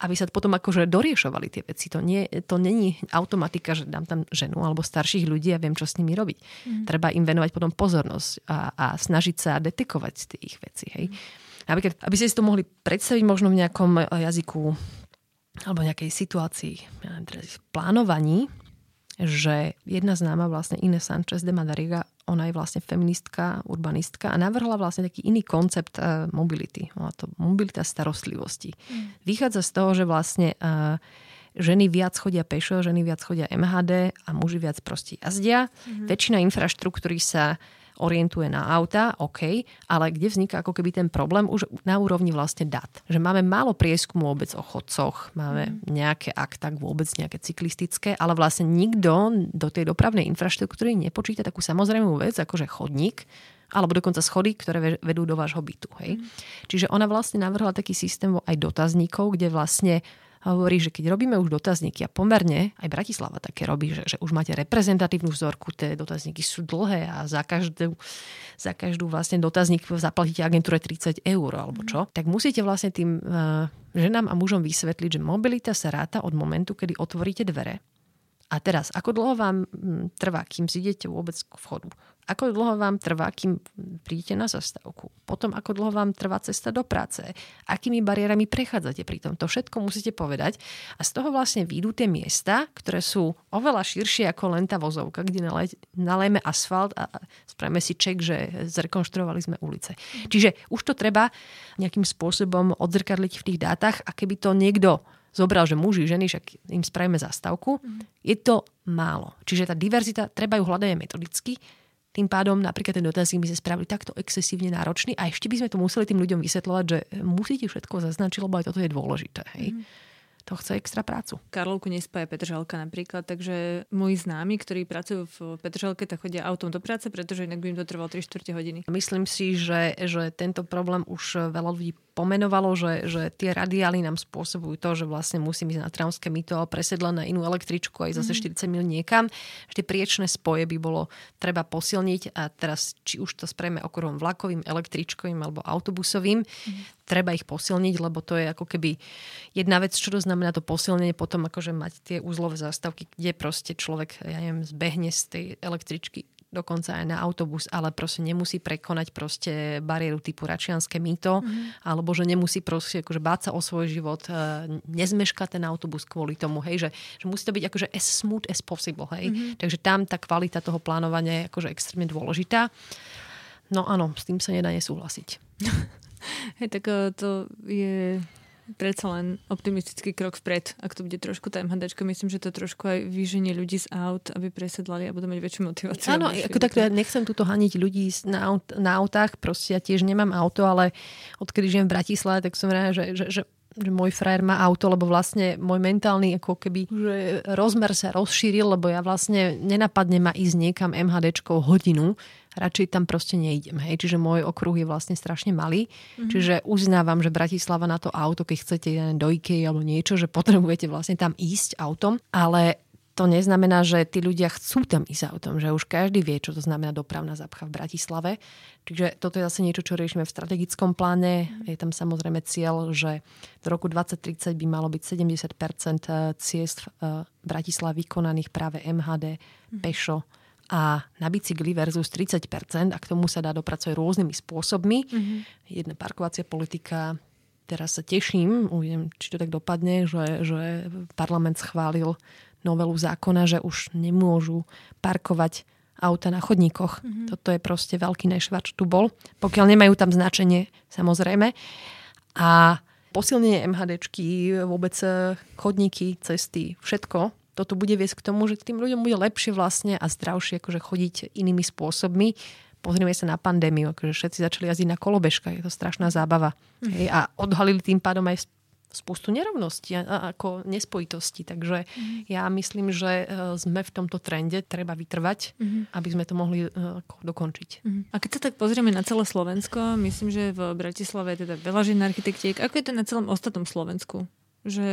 aby sa potom akože doriešovali tie veci. To není automatika, že dám tam ženu alebo starších ľudí a viem, čo s nimi robiť. Treba im venovať potom pozornosť a snažiť sa detekovať tie ich veci. Hej. Aby ste si to mohli predstaviť možno v nejakom jazyku alebo nejakej situácii, v plánovaní, že jedna známa vlastne Ine Sanchez de Madariga, ona je vlastne feministka, urbanistka a navrhla vlastne taký iný koncept mobility. Ona to mobilita starostlivosti. Vychádza z toho, že vlastne ženy viac chodia pešo, ženy viac chodia MHD a muži viac proste jazdia. Väčšina infraštruktúry sa orientuje na auta, OK, ale kde vzniká ako keby ten problém už na úrovni vlastne dát. Že máme málo prieskumu vôbec o chodcoch, máme nejaké akta, vôbec nejaké cyklistické, ale vlastne nikto do tej dopravnej infraštruktúry nepočíta takú samozrejmú vec, akože chodník, alebo dokonca schody, ktoré vedú do vášho bytu. Hej. Čiže ona vlastne navrhla taký systém aj dotazníkov, kde vlastne hovorí, že keď robíme už dotazníky a pomerne, aj Bratislava také robí, že už máte reprezentatívnu vzorku, tie dotazníky sú dlhé a za každú vlastne dotazník zaplatíte agentúre 30 € alebo čo, tak musíte vlastne tým ženám a mužom vysvetliť, že mobilita sa ráta od momentu, kedy otvoríte dvere. A teraz, ako dlho vám trvá, kým idete vôbec k vchodu? Ako dlho vám trvá, kým prídete na zastávku? Potom, ako dlho vám trvá cesta do práce? Akými bariérami prechádzate pri tom? To všetko musíte povedať. A z toho vlastne výjdu tie miesta, ktoré sú oveľa širšie ako len tá vozovka, kde nalejme asfalt a spravíme si ček, že zrekonštruovali sme ulice. Čiže už to treba nejakým spôsobom odzrkadliť v tých dátach a keby to niekto zobral, že muži, ženy, však im spravíme zastávku, je to málo. Čiže tá diverzita, treba ju hľadať metodicky, Tým pádom napríklad ten dotazník by sme spravili takto excesívne náročný a ešte by sme to museli tým ľuďom vysvetľovať, že musíte všetko zaznačiť, lebo aj toto je dôležité. Hej? To chce extra prácu. Karlovku nespája Petržalka napríklad, takže moji známi, ktorí pracujú v Petržalke, tak chodia autom do práce, pretože inak by im to trvalo 3-4 hodiny. Myslím si, že tento problém už veľa ľudí pomenovalo, že tie radiály nám spôsobujú to, že vlastne musím ísť na Trnavské mýto a presedla na inú električku aj zase 40 mil niekam. Tie priečné spoje by bolo treba posilniť a teraz, či už to sprejme okruhom vlakovým, električkovým alebo autobusovým, treba ich posilniť, lebo to je ako keby jedna vec, čo to znamená to posilnenie, potom akože mať tie uzlové zástavky, kde proste človek, ja neviem, zbehne z tej električky dokonca aj na autobus, ale proste nemusí prekonať proste bariéru typu Račianske mýto, alebo že nemusí proste akože báť sa o svoj život, nezmeška ten autobus kvôli tomu, hej, že musí to byť akože as smooth as possible, hej. Takže tam tá kvalita toho plánovania je akože extrémne dôležitá. No áno, s tým sa nedá nesúhlasiť. Hej, tak to je predsa len optimistický krok vpred, ak to bude trošku tá MHDčka. Myslím, že to trošku aj vyženie ľudí z aut, aby presedlali a budú mať väčšiu motiváciu. Áno, ako takto ja nechcem túto haniť ľudí na autách, proste ja tiež nemám auto, ale odkedy žijem v Bratislave, tak som ráda, že môj frajer má auto, lebo vlastne môj mentálny ako keby že rozmer sa rozšíril, lebo ja vlastne nenapadne ma ísť niekam MHDčkou hodinu, radšej tam proste neidem. Hej. Čiže môj okruh je vlastne strašne malý. Čiže uznávam, že Bratislava na to auto, keď chcete do IKEA alebo niečo, že potrebujete vlastne tam ísť autom, ale to neznamená, že tí ľudia chcú tam ísť autom, že už každý vie, čo to znamená dopravná zápcha v Bratislave. Čiže toto je zase niečo, čo riešime v strategickom pláne. Je tam samozrejme cieľ, že do roku 2030 by malo byť 70% ciest v Bratislave vykonaných práve MHD, pešo a na bicykli versus 30%. A k tomu sa dá dopracovať rôznymi spôsobmi. Jedna parkovacia politika. Teraz sa teším, uvidím, či to tak dopadne, že parlament schválil novelu zákona, že už nemôžu parkovať auta na chodníkoch. Toto je proste veľký nešvač tu bol, pokiaľ nemajú tam značenie, samozrejme. A posilnenie MHDčky, vôbec chodníky, cesty, všetko, toto bude viesť k tomu, že tým ľuďom bude lepšie vlastne a zdravšie akože chodiť inými spôsobmi. Pozrieme sa na pandémiu, akože všetci začali jazdiť na kolobežkách, je to strašná zábava. A odhalili tým pádom aj spustu nerovností a ako nespojitosti. Takže ja myslím, že sme v tomto trende, treba vytrvať, aby sme to mohli dokončiť. A keď sa tak pozrieme na celé Slovensko, myslím, že v Bratislave je teda veľa žien architektiek. Ako je to na celom ostatnom Slovensku? Že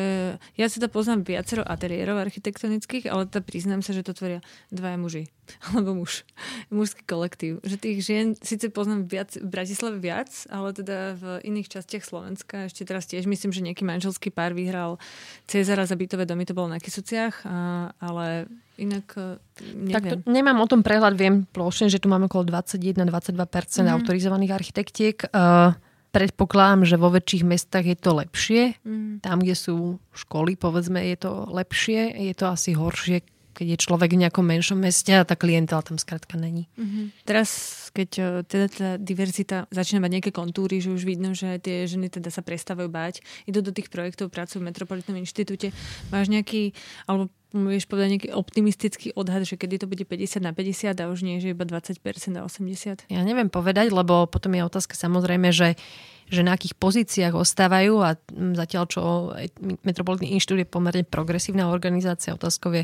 ja si to poznám viacero ateliérov architektonických, ale teda priznám sa, že to tvoria dvaja muži. Alebo mužský kolektív. Že tých žien síce poznám viac, v Bratislave viac, ale teda v iných častiach Slovenska. Ešte teraz tiež myslím, že nejaký manželský pár vyhral Cezara za bytové domy, to bolo na Kysuciach, ale inak neviem. Tak to, nemám o tom prehľad, viem plošne, že tu máme okolo 21-22% autorizovaných architektiek. Predpokladám, že vo väčších mestách je to lepšie. Tam, kde sú školy, povedzme, je to lepšie. Je to asi horšie, keď je človek v nejakom menšom meste a tá klientela tam skrátka není. Teraz, keď teda tá diverzita začína mať nejaké kontúry, že už vidno, že tie ženy teda sa prestávajú báť, idú do tých projektov, pracujú v Metropolitnom inštitúte. Máš nejaký, alebo môžeš povedať nejaký optimistický odhad, že kedy to bude 50/50 a už nie, že iba 20% a 80%? Ja neviem povedať, lebo potom je otázka samozrejme, že na akých pozíciách ostávajú a zatiaľ, čo Metropolitný inštitút je pomerne progresívna organizácia, otázkov je,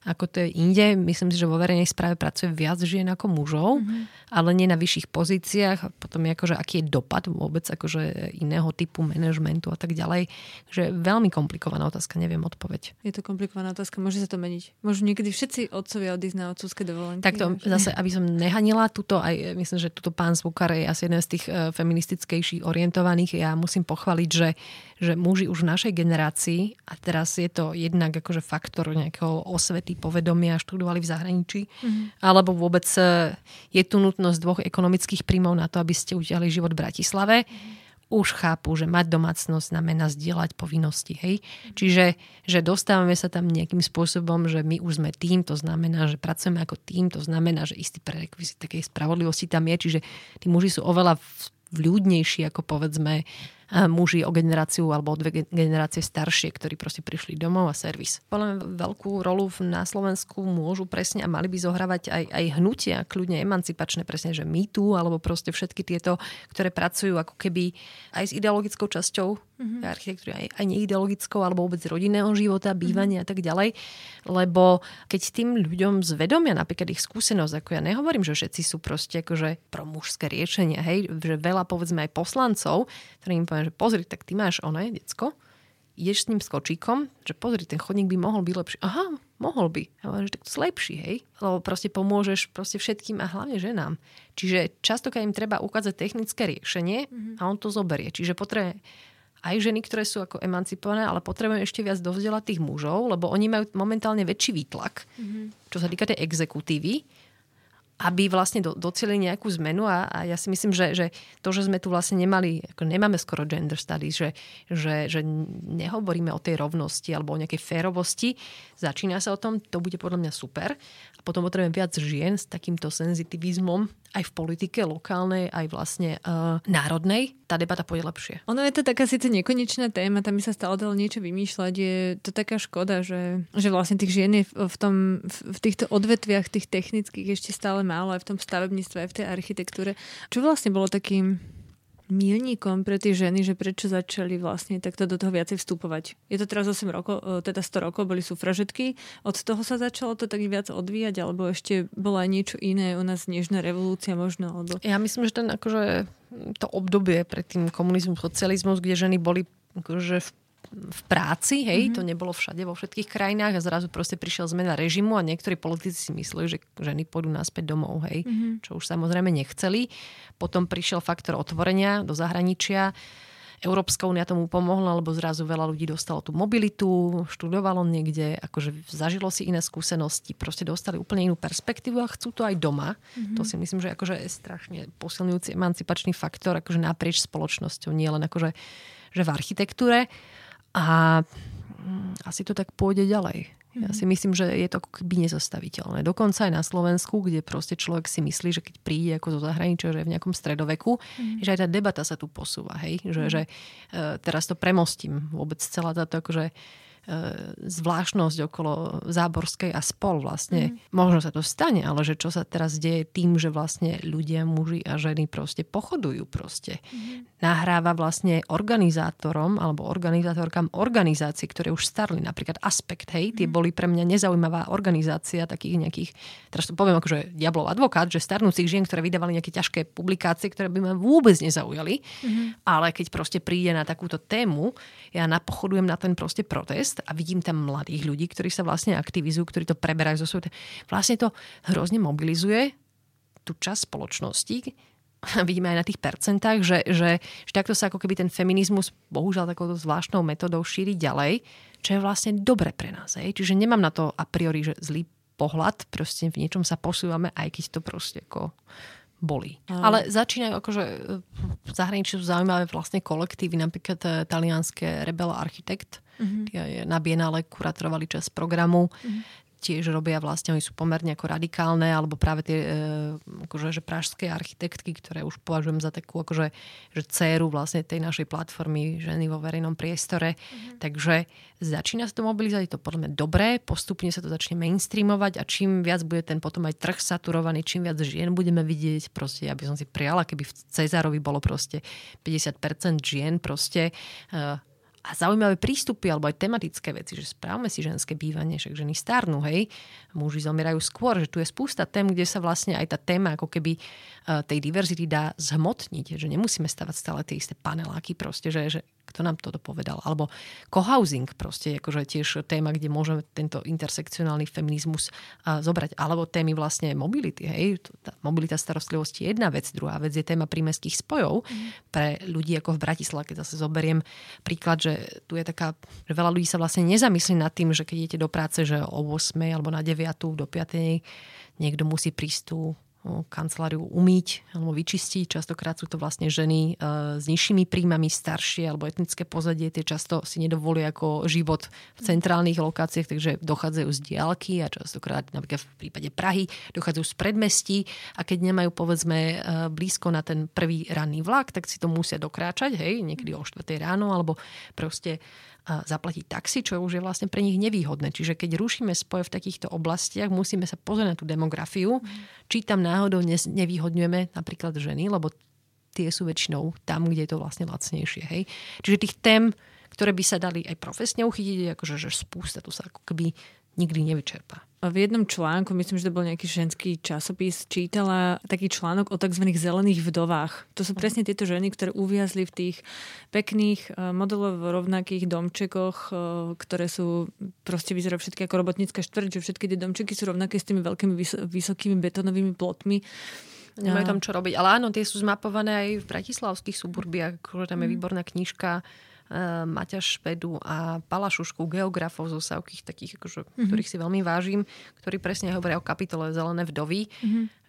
ako to je inde. Myslím si, že vo verejnej správe pracuje viac žien ako mužov, ale nie na vyšších pozíciách. A potom je akože, aký je dopad vôbec akože iného typu manažmentu a tak ďalej. Že veľmi komplikovaná otázka, neviem odpoveď. Je to komplikovaná otázka, môže sa to meniť. Môžu niekedy všetci otcovia odísť na otcovské dovolenky. Takto zase, aby som nehanila tuto, aj myslím, že tuto pán Zvukar je asi jeden z tých feministickejších orientovaných. Ja musím pochváliť, že muži už v našej generácii, a teraz je to jednak akože faktor nejakého osvety, povedomia, študovali v zahraničí, alebo vôbec je tu nutnosť dvoch ekonomických príjmov na to, aby ste udiali život v Bratislave, už chápu, že mať domácnosť znamená zdieľať povinnosti. Hej? Čiže že dostávame sa tam nejakým spôsobom, že my už sme tým, to znamená, že pracujeme ako tým, to znamená, že istý prerekvizit takej spravodlivosti tam je, čiže tí muži sú oveľa vľúdnejší ako povedzme muži o generáciu alebo o dve generácie staršie, ktorí proste prišli domov a servis. Podľa veľkú rolu na Slovensku môžu presne a mali by zohrávať aj hnutia, kľudne emancipačné, presne, že Me Too, alebo proste všetky tieto, ktoré pracujú ako keby aj s ideologickou časťou architektúry, aj neideologickou, alebo vôbec rodinného života, bývania a tak ďalej. Lebo keď tým ľuďom zvedomia napríklad ich skúsenosť, ako ja nehovorím, že všetci sú proste akože promužské riešenia, hej, že veľa povedzme aj poslancov, ktorým poviem, že pozri, tak ty máš ono, decko, ideš s ním s kočíkom, že pozri, ten chodník by mohol byť lepší. Aha, mohol by. Ja hovorím, že tak to lepší, hej. Lebo proste pomôžeš proste všetkým a hlavne ženám. Čiže častokrát im treba ukázať technické riešenie a on to zoberie. Čiže potrebuje aj ženy, ktoré sú ako emancipované, ale potrebujeme ešte viac dovzdelať tých mužov, lebo oni majú momentálne väčší výtlak, čo sa týka tej exekutívy, aby vlastne docielili nejakú zmenu a ja si myslím, že to, že sme tu vlastne nemali, ako nemáme skoro gender studies, že nehovoríme o tej rovnosti alebo o nejakej férovosti, začína sa o tom, to bude podľa mňa super a potom potrebujeme viac žien s takýmto senzitivizmom aj v politike lokálnej, aj vlastne národnej. Tá debata pôjde lepšie. Ono je to taká síce nekonečná téma, tam by sa stále dalo niečo vymýšľať, je to taká škoda, že vlastne tých žien je v týchto odvetviach, tých technických ešte stále málo, aj v tom stavebníctve, aj v tej architektúre. Čo vlastne bolo takým milníkom pre tie ženy, že prečo začali vlastne takto do toho viacej vstupovať? Je to teraz 8 rokov, teda 100 rokov boli sufražetky, od toho sa začalo to tak viac odvíjať, alebo ešte bola niečo iné, u nás nežná revolúcia možno? Alebo... Ja myslím, že ten akože to obdobie pred tým komunizmus, socializmus, kde ženy boli akože v práci, hej, to nebolo všade vo všetkých krajinách a zrazu proste prišiel zmena režimu a niektorí politici si mysleli, že ženy pôjdu naspäť domov, hej, čo už samozrejme nechceli. Potom prišiel faktor otvorenia do zahraničia. Európska únia tomu pomohla, lebo zrazu veľa ľudí dostalo tú mobilitu, študovalo niekde, akože zažilo si iné skúsenosti, proste dostali úplne inú perspektívu a chcú to aj doma. To si myslím, že akože je strašne posilňujúci emancipačný faktor, akože naprieč spoločnosťou, nie len akože že v architektúre. A asi to tak pôjde ďalej. Ja si myslím, že je to akoby nezastaviteľné. Dokonca aj na Slovensku, kde proste človek si myslí, že keď príde ako zo zahraničia, že je v nejakom stredoveku, že aj tá debata sa tu posúva. Hej? Že teraz to premostím. Vôbec celá táto akože zvláštnosť okolo Záborskej a spol vlastne. Možno sa to stane, ale že čo sa teraz deje tým, že vlastne ľudia, muži a ženy proste pochodujú proste. Nahráva vlastne organizátorom alebo organizátorkám organizácií, ktoré už starli, napríklad Aspekt, hej, tie boli pre mňa nezaujímavá organizácia takých nejakých, teraz to poviem akože diablov advokát, že starnúcich žien, ktoré vydávali nejaké ťažké publikácie, ktoré by ma vôbec nezaujali, ale keď proste príde na takúto tému, ja napochodujem na ten proste protest a vidím tam mladých ľudí, ktorí sa vlastne aktivizujú, ktorí to preberajú zo svojho. Vlastne to hrozne mobilizuje tú časť spoločnosti. Vidíme aj na tých percentách, že takto sa ako keby ten feminizmus bohužiaľ takouto zvláštnou metodou šíri ďalej, čo je vlastne dobre pre nás. Čiže nemám na to a priori že zlý pohľad, proste v niečom sa posúvame, aj keď to proste ako boli. Ale začínajú akože v zahraničí sú zaujímavé vlastne kolektívy, napríklad talianské Rebel Architekt, na Biennale kuratorovali časť programu, tiež robia vlastne, oni sú pomerne ako radikálne, alebo práve tie akože, že pražské architektky, ktoré už považujem za takú akože, že dcéru vlastne tej našej platformy ženy vo verejnom priestore. Takže začína sa to mobilizovať, je to podľa mňa dobré, postupne sa to začne mainstreamovať a čím viac bude ten potom aj trh saturovaný, čím viac žien budeme vidieť, proste ja by som si prijala, keby v Cezarovi bolo proste 50% žien proste a zaujímavé prístupy, alebo aj tematické veci, že správame si ženské bývanie, však ženy starnú, hej, muži zomierajú skôr, že tu je spústa tém, kde sa vlastne aj tá téma ako keby tej diverzity dá zhmotniť, že nemusíme stavať stále tie isté paneláky proste, že kto nám toto povedal, alebo cohousing proste, akože tiež téma, kde môžeme tento intersekcionálny feminizmus zobrať, alebo témy vlastne mobility, hej, tá mobilita starostlivosti je jedna vec, druhá vec je téma prímestských spojov pre ľudí ako v Bratislave, keď zase zoberiem príklad, že tu je taká, že veľa ľudí sa vlastne nezamyslí nad tým, že keď idete do práce, že o 8 alebo na 9 do 5 niekto musí prísť tu kanceláriu umyť alebo vyčistiť. Častokrát sú to vlastne ženy s nižšími príjmami, staršie alebo etnické pozadie. Tie často si nedovolia ako život v centrálnych lokáciách, takže dochádzajú z diaľky a častokrát napríklad v prípade Prahy dochádzajú z predmestí a keď nemajú povedzme blízko na ten prvý ranný vlak, tak si to musia dokráčať, hej, niekedy o 4 ráno alebo proste zaplatiť taxi, čo už je vlastne pre nich nevýhodné. Čiže keď rušíme spoje v takýchto oblastiach, musíme sa pozrieť na tú demografiu, či tam náhodou nevýhodňujeme napríklad ženy, lebo tie sú väčšinou tam, kde je to vlastne lacnejšie. Hej? Čiže tých tém, ktoré by sa dali aj profesne uchytiť, akože že spústa, to sa ako keby nikdy nevyčerpá. V jednom článku, myslím, že to bol nejaký ženský časopis, čítala taký článok o tzv. Zelených vdovách. To sú presne tieto ženy, ktoré uviazli v tých pekných modelovo rovnakých domčekoch, ktoré sú proste vyzerajú všetky ako robotnícka štvrť, že všetky tie domčeky sú rovnaké s tými veľkými vysokými betónovými plotmi. Nemajú tam čo robiť. Ale áno, tie sú zmapované aj v bratislavských suburbiách, akože tam je výborná knižka Maťa Špedu a Pala Šušku, geografov zo Savkých, takých, akože, ktorých si veľmi vážim, ktorí presne hovoria o kapitole Zelené vdovy,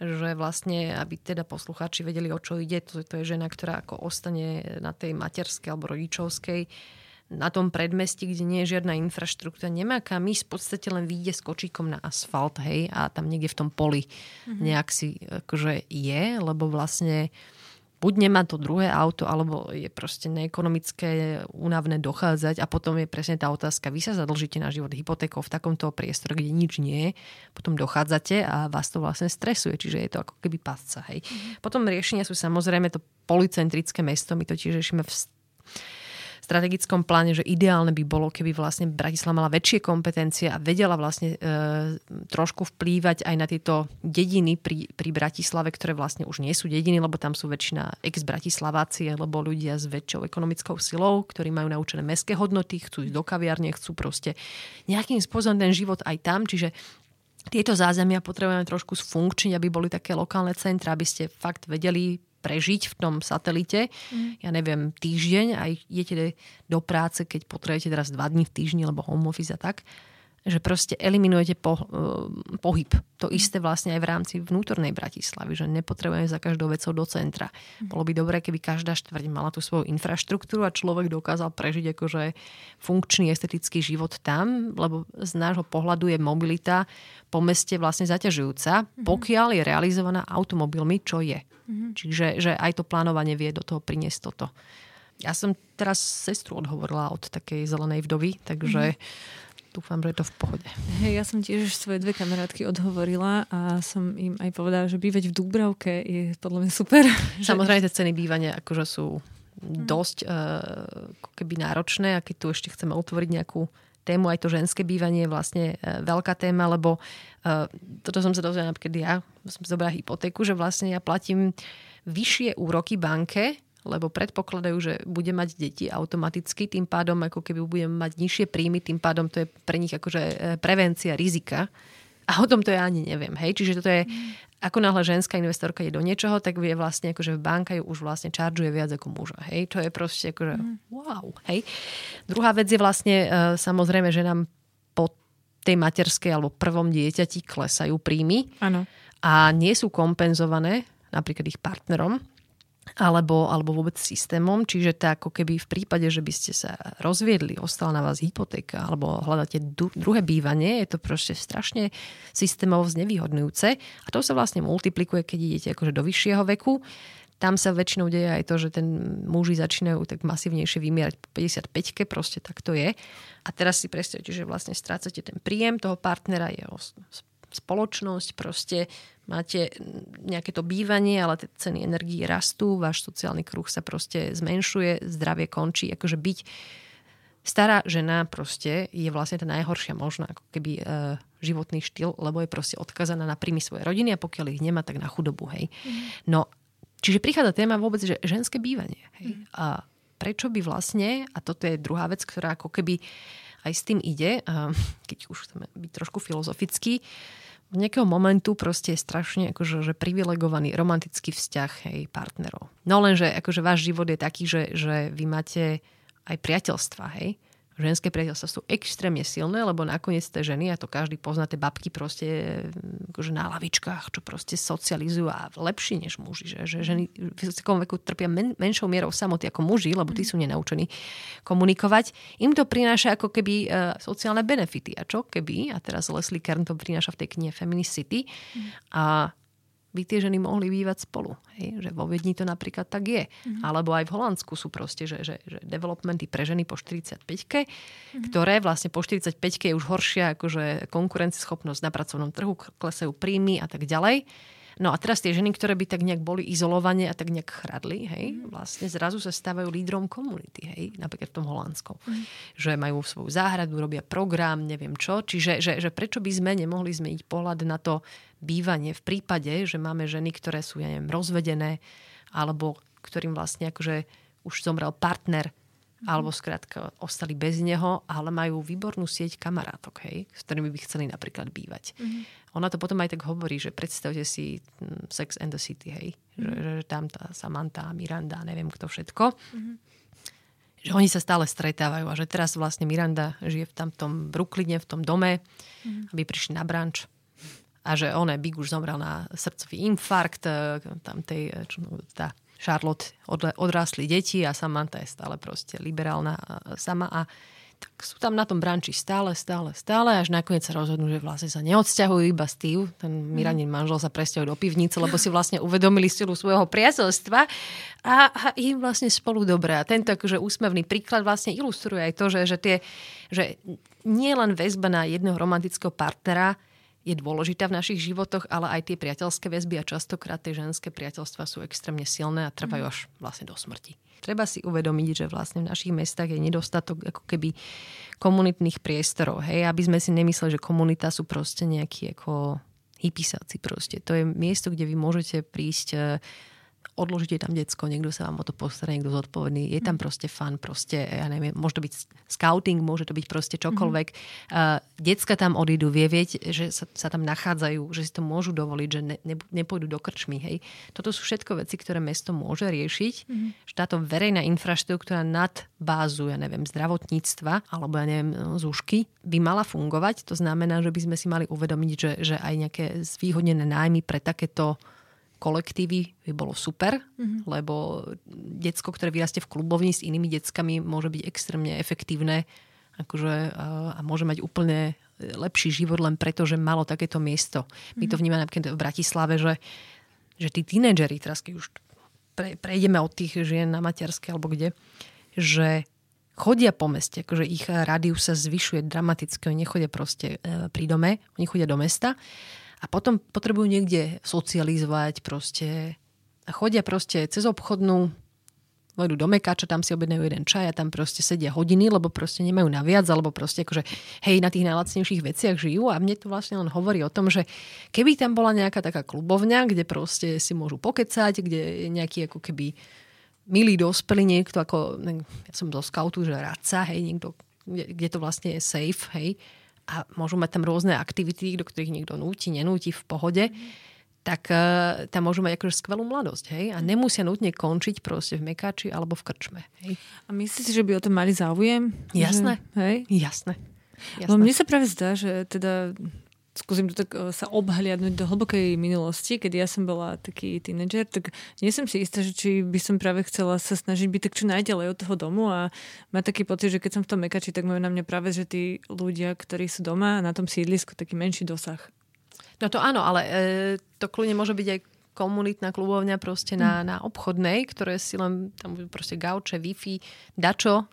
že vlastne, aby teda poslucháči vedeli, o čo ide, to je žena, ktorá ako ostane na tej materskej alebo rodičovskej, na tom predmestí, kde nie je žiadna infraštruktúra, nemá kam ísť, v podstate len vyjde s kočíkom na asfalt, hej, a tam niekde v tom poli nejak si akože je, lebo vlastne buď nemá to druhé auto, alebo je proste neekonomické, únavné dochádzať a potom je presne tá otázka, vy sa zadlžíte na život hypotékou v takomto priestore, kde nič nie je, potom dochádzate a vás to vlastne stresuje, čiže je to ako keby pasca. Hej. Potom riešenia sú samozrejme to policentrické mesto, my to tiež riešime v strategickom pláne, že ideálne by bolo, keby vlastne Bratislava mala väčšie kompetencie a vedela vlastne trošku vplývať aj na tieto dediny pri Bratislave, ktoré vlastne už nie sú dediny, lebo tam sú väčšina ex-Bratislaváci, alebo ľudia s väčšou ekonomickou silou, ktorí majú naučené mestské hodnoty, chcú ísť do kaviárne, chcú proste nejakým spôsobom ten život aj tam, čiže tieto zázemia potrebujeme trošku sfunkčniť, aby boli také lokálne centra, aby ste fakt vedeli prežiť v tom satelite, ja neviem, týždeň a idete do práce, keď potrebujete teraz 2 dní v týždni, lebo home office a tak, že proste eliminujete pohyb. To isté vlastne aj v rámci vnútornej Bratislavy, že nepotrebujeme za každou vecou do centra. Bolo by dobré, keby každá štvrť mala tú svoju infraštruktúru a človek dokázal prežiť akože funkčný estetický život tam, lebo z nášho pohľadu je mobilita po meste vlastne zaťažujúca, pokiaľ je realizovaná automobilmi, čo je. Čiže že aj to plánovanie vie do toho priniesť toto. Ja som teraz sestru odhovorila od takej zelenej vdovy, takže dúfam, že je to v pohode. Hey, ja som tiež svoje 2 kamarátky odhovorila a som im aj povedala, že bývať v Dúbravke je podľa mňa super. Samozrejme, tie ceny bývania akože sú dosť keby náročné a keď tu ešte chceme otvoriť nejakú tému, aj to ženské bývanie je vlastne veľká téma, lebo toto som sa dozvedela, napríklad ja som zobrala hypotéku, že vlastne ja platím vyššie úroky banke, lebo predpokladajú, že bude mať deti automaticky, tým pádom ako keby budem mať nižšie príjmy, tým pádom to je pre nich akože prevencia rizika. A o tom to ja ani neviem. Hej? Čiže toto je, ako náhle ženská investorka je do niečoho, tak je vlastne akože banka ju už vlastne čaržuje viac ako muža. Hej? To je proste akože wow. Hej? Druhá vec je vlastne, samozrejme, že nám po tej materskej alebo prvom dieťati klesajú príjmy. Áno. A nie sú kompenzované napríklad ich partnerom, alebo vôbec systémom. Čiže tá, ako keby v prípade, že by ste sa rozviedli, ostala na vás hypotéka alebo hľadáte druhé bývanie, je to proste strašne systémovo znevýhodňujúce. A to sa vlastne multiplikuje, keď idete akože do vyššieho veku. Tam sa väčšinou deje aj to, že ten muži začínajú tak masívnejšie vymierať po 55-ke, proste tak to je. A teraz si predstavte, že vlastne strácate ten príjem toho partnera, jeho spoločnosť, proste máte nejaké to bývanie, ale ceny energií rastú, váš sociálny kruh sa proste zmenšuje, zdravie končí. Akože byť stará žena proste je vlastne tá najhoršia možná ako keby životný štýl, lebo je proste odkazaná na príjmy svojej rodiny a pokiaľ ich nemá, tak na chudobu. Hej. No, čiže prichádza téma vôbec, že ženské bývanie. Hej. A prečo by vlastne, a toto je druhá vec, ktorá ako keby aj s tým ide, keď už chceme byť trošku filozofický, v nejakého momentu proste je strašne akože, že privilegovaný romantický vzťah aj partnerov. No lenže akože váš život je taký, že vy máte aj priateľstva, hej? ženské priateľstva sú extrémne silné, lebo nakoniec tie ženy, a to každý pozná, tie babky proste akože na lavičkách, čo proste socializujú a lepšie než muži. Že ženy v vysokom veku trpia menšou mierou samoty ako muži, lebo tí sú nenaučení komunikovať. Im to prináša ako keby sociálne benefity. A čo keby, a teraz Leslie Kern to prináša v tej knihe Feminicity, a by tie ženy mohli bývať spolu. Hej? Že vo Viedni to napríklad tak je. Mm-hmm. Alebo aj v Holandsku sú proste, že developmenty pre ženy po 45-ke, ktoré vlastne po 45-ke je už horšia akože konkurencieschopnosť na pracovnom trhu, klesajú príjmy a tak ďalej. No a teraz tie ženy, ktoré by tak nejak boli izolované a tak nejak chradli, hej, vlastne zrazu sa stávajú lídrom komunity, hej, napríklad v tom Holandsku. Že majú svoju záhradu, robia program, neviem čo. Čiže že prečo by sme nemohli zmeniť pohľad na to bývanie v prípade, že máme ženy, ktoré sú, ja neviem, rozvedené, alebo ktorým vlastne akože už zomrel partner, alebo skrátka ostali bez neho, ale majú výbornú sieť kamarátok, hej, s ktorými by chceli napríklad bývať. Ona to potom aj tak hovorí, že predstavte si Sex and the City, hej, že tam tá Samantha, Miranda, neviem kto všetko, že oni sa stále stretávajú a že teraz vlastne Miranda žije v tamtom Brooklyne, v tom dome, aby prišli na brunch. A že Big už zomrel na srdcový infarkt, tam tá Charlotte odrástli deti a Samantha je stále proste liberálna sama a tak sú tam na tom branči stále, až nakoniec sa rozhodnú, že vlastne sa neodsťahujú, iba Steve, ten Miranin manžel, sa presťahuje do pivnice, lebo si vlastne uvedomili silu svojho priateľstva a im vlastne spolu dobré. A tento akože úsmevný príklad vlastne ilustruje aj to, že nie len väzba na jedného romantického partnera je dôležitá v našich životoch, ale aj tie priateľské väzby a častokrát tie ženské priateľstvá sú extrémne silné a trvajú až vlastne do smrti. Treba si uvedomiť, že vlastne v našich mestách je nedostatok ako keby komunitných priestorov, hej, aby sme si nemysleli, že komunita sú proste nejakí ako hypisáci proste. To je miesto, kde vy môžete prísť, odložite tam decko, niekto sa vám o to postará, niekto zodpovedný, je tam proste fun, proste, ja neviem, môže to byť scouting, môže to byť proste čokoľvek. Decka tam odídu, vieť, že sa tam nachádzajú, že si to môžu dovoliť, že nepôjdu do krčmy, hej. Toto sú všetko veci, ktoré mesto môže riešiť, že táto verejná infraštruktúra nad bázu, ja neviem, zdravotníctva, alebo ja neviem, zúšky, by mala fungovať. To znamená, že by sme si mali uvedomiť, že aj nejaké zvýhodnené nájmy pre takéto kolektívy by bolo super, lebo decko, ktoré vyrastie v klubovni s inými deckami, môže byť extrémne efektívne akože, a môže mať úplne lepší život len preto, že malo takéto miesto. My to vnímame napríklad v Bratislave, že tí tínedžeri, teraz keď už prejdeme od tých žien na materské alebo kde, že chodia po meste, akože ich rádius sa zvyšuje dramaticky, oni nechodia proste pri dome, oni chodia do mesta. A potom potrebujú niekde socializovať proste. A chodia proste cez obchodnú, vojdu do Mekáča, tam si objednajú jeden čaj a tam proste sedia hodiny, lebo proste nemajú naviac, alebo proste akože, hej, na tých najlacnejších veciach žijú. A mne to vlastne len hovorí o tom, že keby tam bola nejaká taká klubovňa, kde proste si môžu pokecať, kde je nejaký ako keby milý dospelý, niekto ako, ja som zo skautu, že radca, hej, niekto, kde to vlastne je safe, hej, a môžu mať tam rôzne aktivity, do ktorých niekto núti, nenúti v pohode, tak tam môžu mať akože skvelú mladosť. Hej? A nemusia nutne končiť proste v Mekáči alebo v krčme. Hej? A myslíte, že by o tom mali záujem? Jasné. Že, hej? Jasné. No mne sa práve zdá, že teda skúsim to tak sa obhliadnúť do hlbokej minulosti, keď ja som bola taký tínedžer, tak nie som si istá, že či by som práve chcela sa snažiť byť tak čo najďalej od toho domu a mať taký pocit, že keď som v tom Mekači, tak majú na mňa práve, že tí ľudia, ktorí sú doma na tom sídlisku, taký menší dosah. No to áno, ale to kľudne môže byť aj komunitná klubovňa proste na obchodnej, ktoré si len tam proste gauče, wifi, dačo.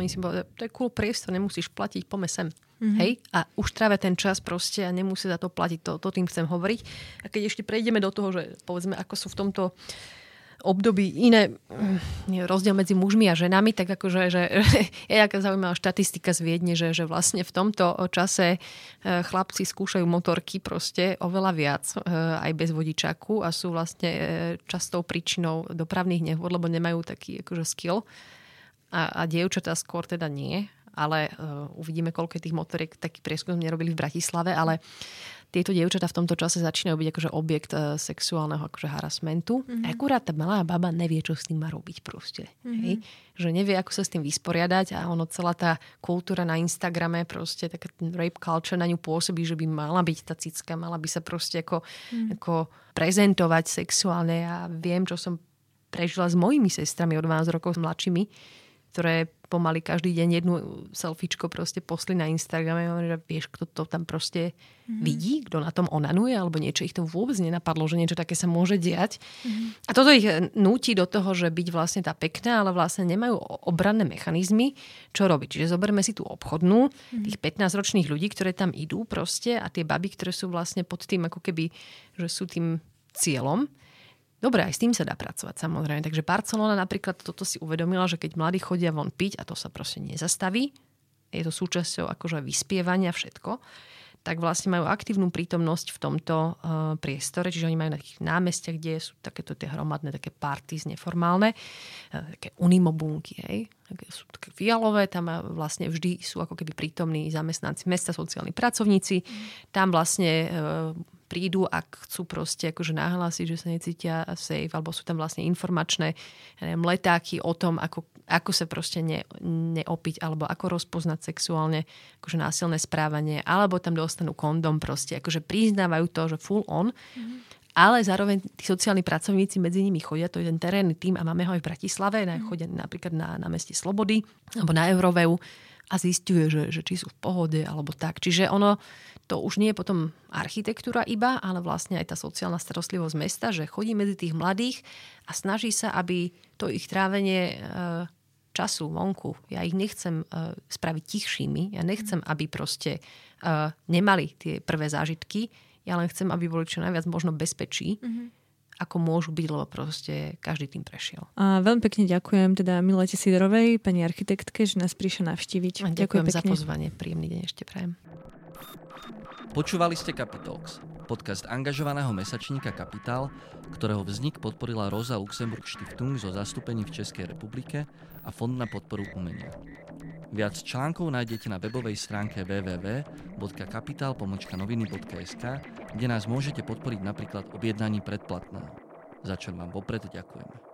Oni si povedali, to je cool priestor, nemusíš platiť, poďme sem. Hej? A už trávia ten čas proste a nemusí za to platiť. To tým chcem hovoriť. A keď ešte prejdeme do toho, že povedzme, ako sú v tomto období iné rozdiel medzi mužmi a ženami, tak akože je taká zaujímavá štatistika z Viedne, že vlastne v tomto čase chlapci skúšajú motorky proste oveľa viac, aj bez vodičaku a sú vlastne častou príčinou dopravných nehôd, lebo nemajú taký akože skill a dievčatá skôr teda nie. ale uvidíme, koľko je tých motoriek. Taký prieskum sme nerobili v Bratislave, ale tieto dievčatá v tomto čase začínajú byť akože objekt sexuálneho akože harassmentu. Mm-hmm. Akurát tá malá baba nevie, čo s tým má robiť proste. Mm-hmm. Hej? Že nevie, ako sa s tým vysporiadať a ono celá tá kultúra na Instagrame, proste taká ten rape culture na ňu pôsobí, že by mala byť tá cicka, mala by sa proste ako prezentovať sexuálne. Ja viem, čo som prežila s mojimi sestrami od 12 rokov mladšími, ktoré pomaly každý deň jednu selfiečko proste posli na Instagrame, že vieš, kto to tam proste vidí, kto na tom onanuje, alebo niečo ich to vôbec nenapadlo, že niečo také sa môže diať. A toto ich núti do toho, že byť vlastne tá pekná, ale vlastne nemajú obranné mechanizmy, čo robiť. Čiže zoberme si tú obchodnú, tých 15-ročných ľudí, ktoré tam idú proste a tie baby, ktoré sú vlastne pod tým, ako keby, že sú tým cieľom. Dobre, aj s tým sa dá pracovať, samozrejme. Takže Barcelona napríklad toto si uvedomila, že keď mladí chodia von piť, a to sa proste nezastaví, je to súčasťou akože vyspievania všetko, tak vlastne majú aktívnu prítomnosť v tomto priestore. Čiže oni majú na takých námestiach, kde sú takéto tie hromadné také party neformálne, také unimobunky, hej. Sú také fialové, tam vlastne vždy sú ako keby prítomní zamestnanci mesta, sociálni pracovníci. Tam vlastne prídu, ak chcú proste akože nahlásiť, že sa necítia safe, alebo sú tam vlastne informačné letáky o tom, ako sa proste neopiť, alebo ako rozpoznať sexuálne akože násilné správanie, alebo tam dostanú kondom proste, akože priznávajú to, že full on, ale zároveň tí sociálni pracovníci medzi nimi chodia, to je ten terénny tím a máme ho aj v Bratislave, chodia napríklad na meste Slobody, alebo na Euroveu, a zisťuje, že či sú v pohode alebo tak. Čiže ono, to už nie je potom architektúra iba, ale vlastne aj tá sociálna starostlivosť mesta, že chodí medzi tých mladých a snaží sa, aby to ich trávenie času vonku, ja ich nechcem spraviť tichšími, ja nechcem, aby proste nemali tie prvé zážitky, ja len chcem, aby boli čo najviac možno bezpečí, ako môžu byť, lebo proste každý tým prešiel. A veľmi pekne ďakujem teda Milote Sidorovej, pani architektke, že nás prišla navštíviť. Ďakujem pekne za pozvanie. Príjemný deň ešte prajem. Počúvali ste Capitalx, podcast angažovaného mesačníka Kapitál, ktorého vznik podporila Rosa Luxemburg Stiftung zo zastúpení v Českej republike a Fond na podporu umenia. Viac článkov nájdete na webovej stránke www.kapital.noviny.sk, kde nás môžete podporiť napríklad objednaním predplatného, za čo vám vopred ďakujeme.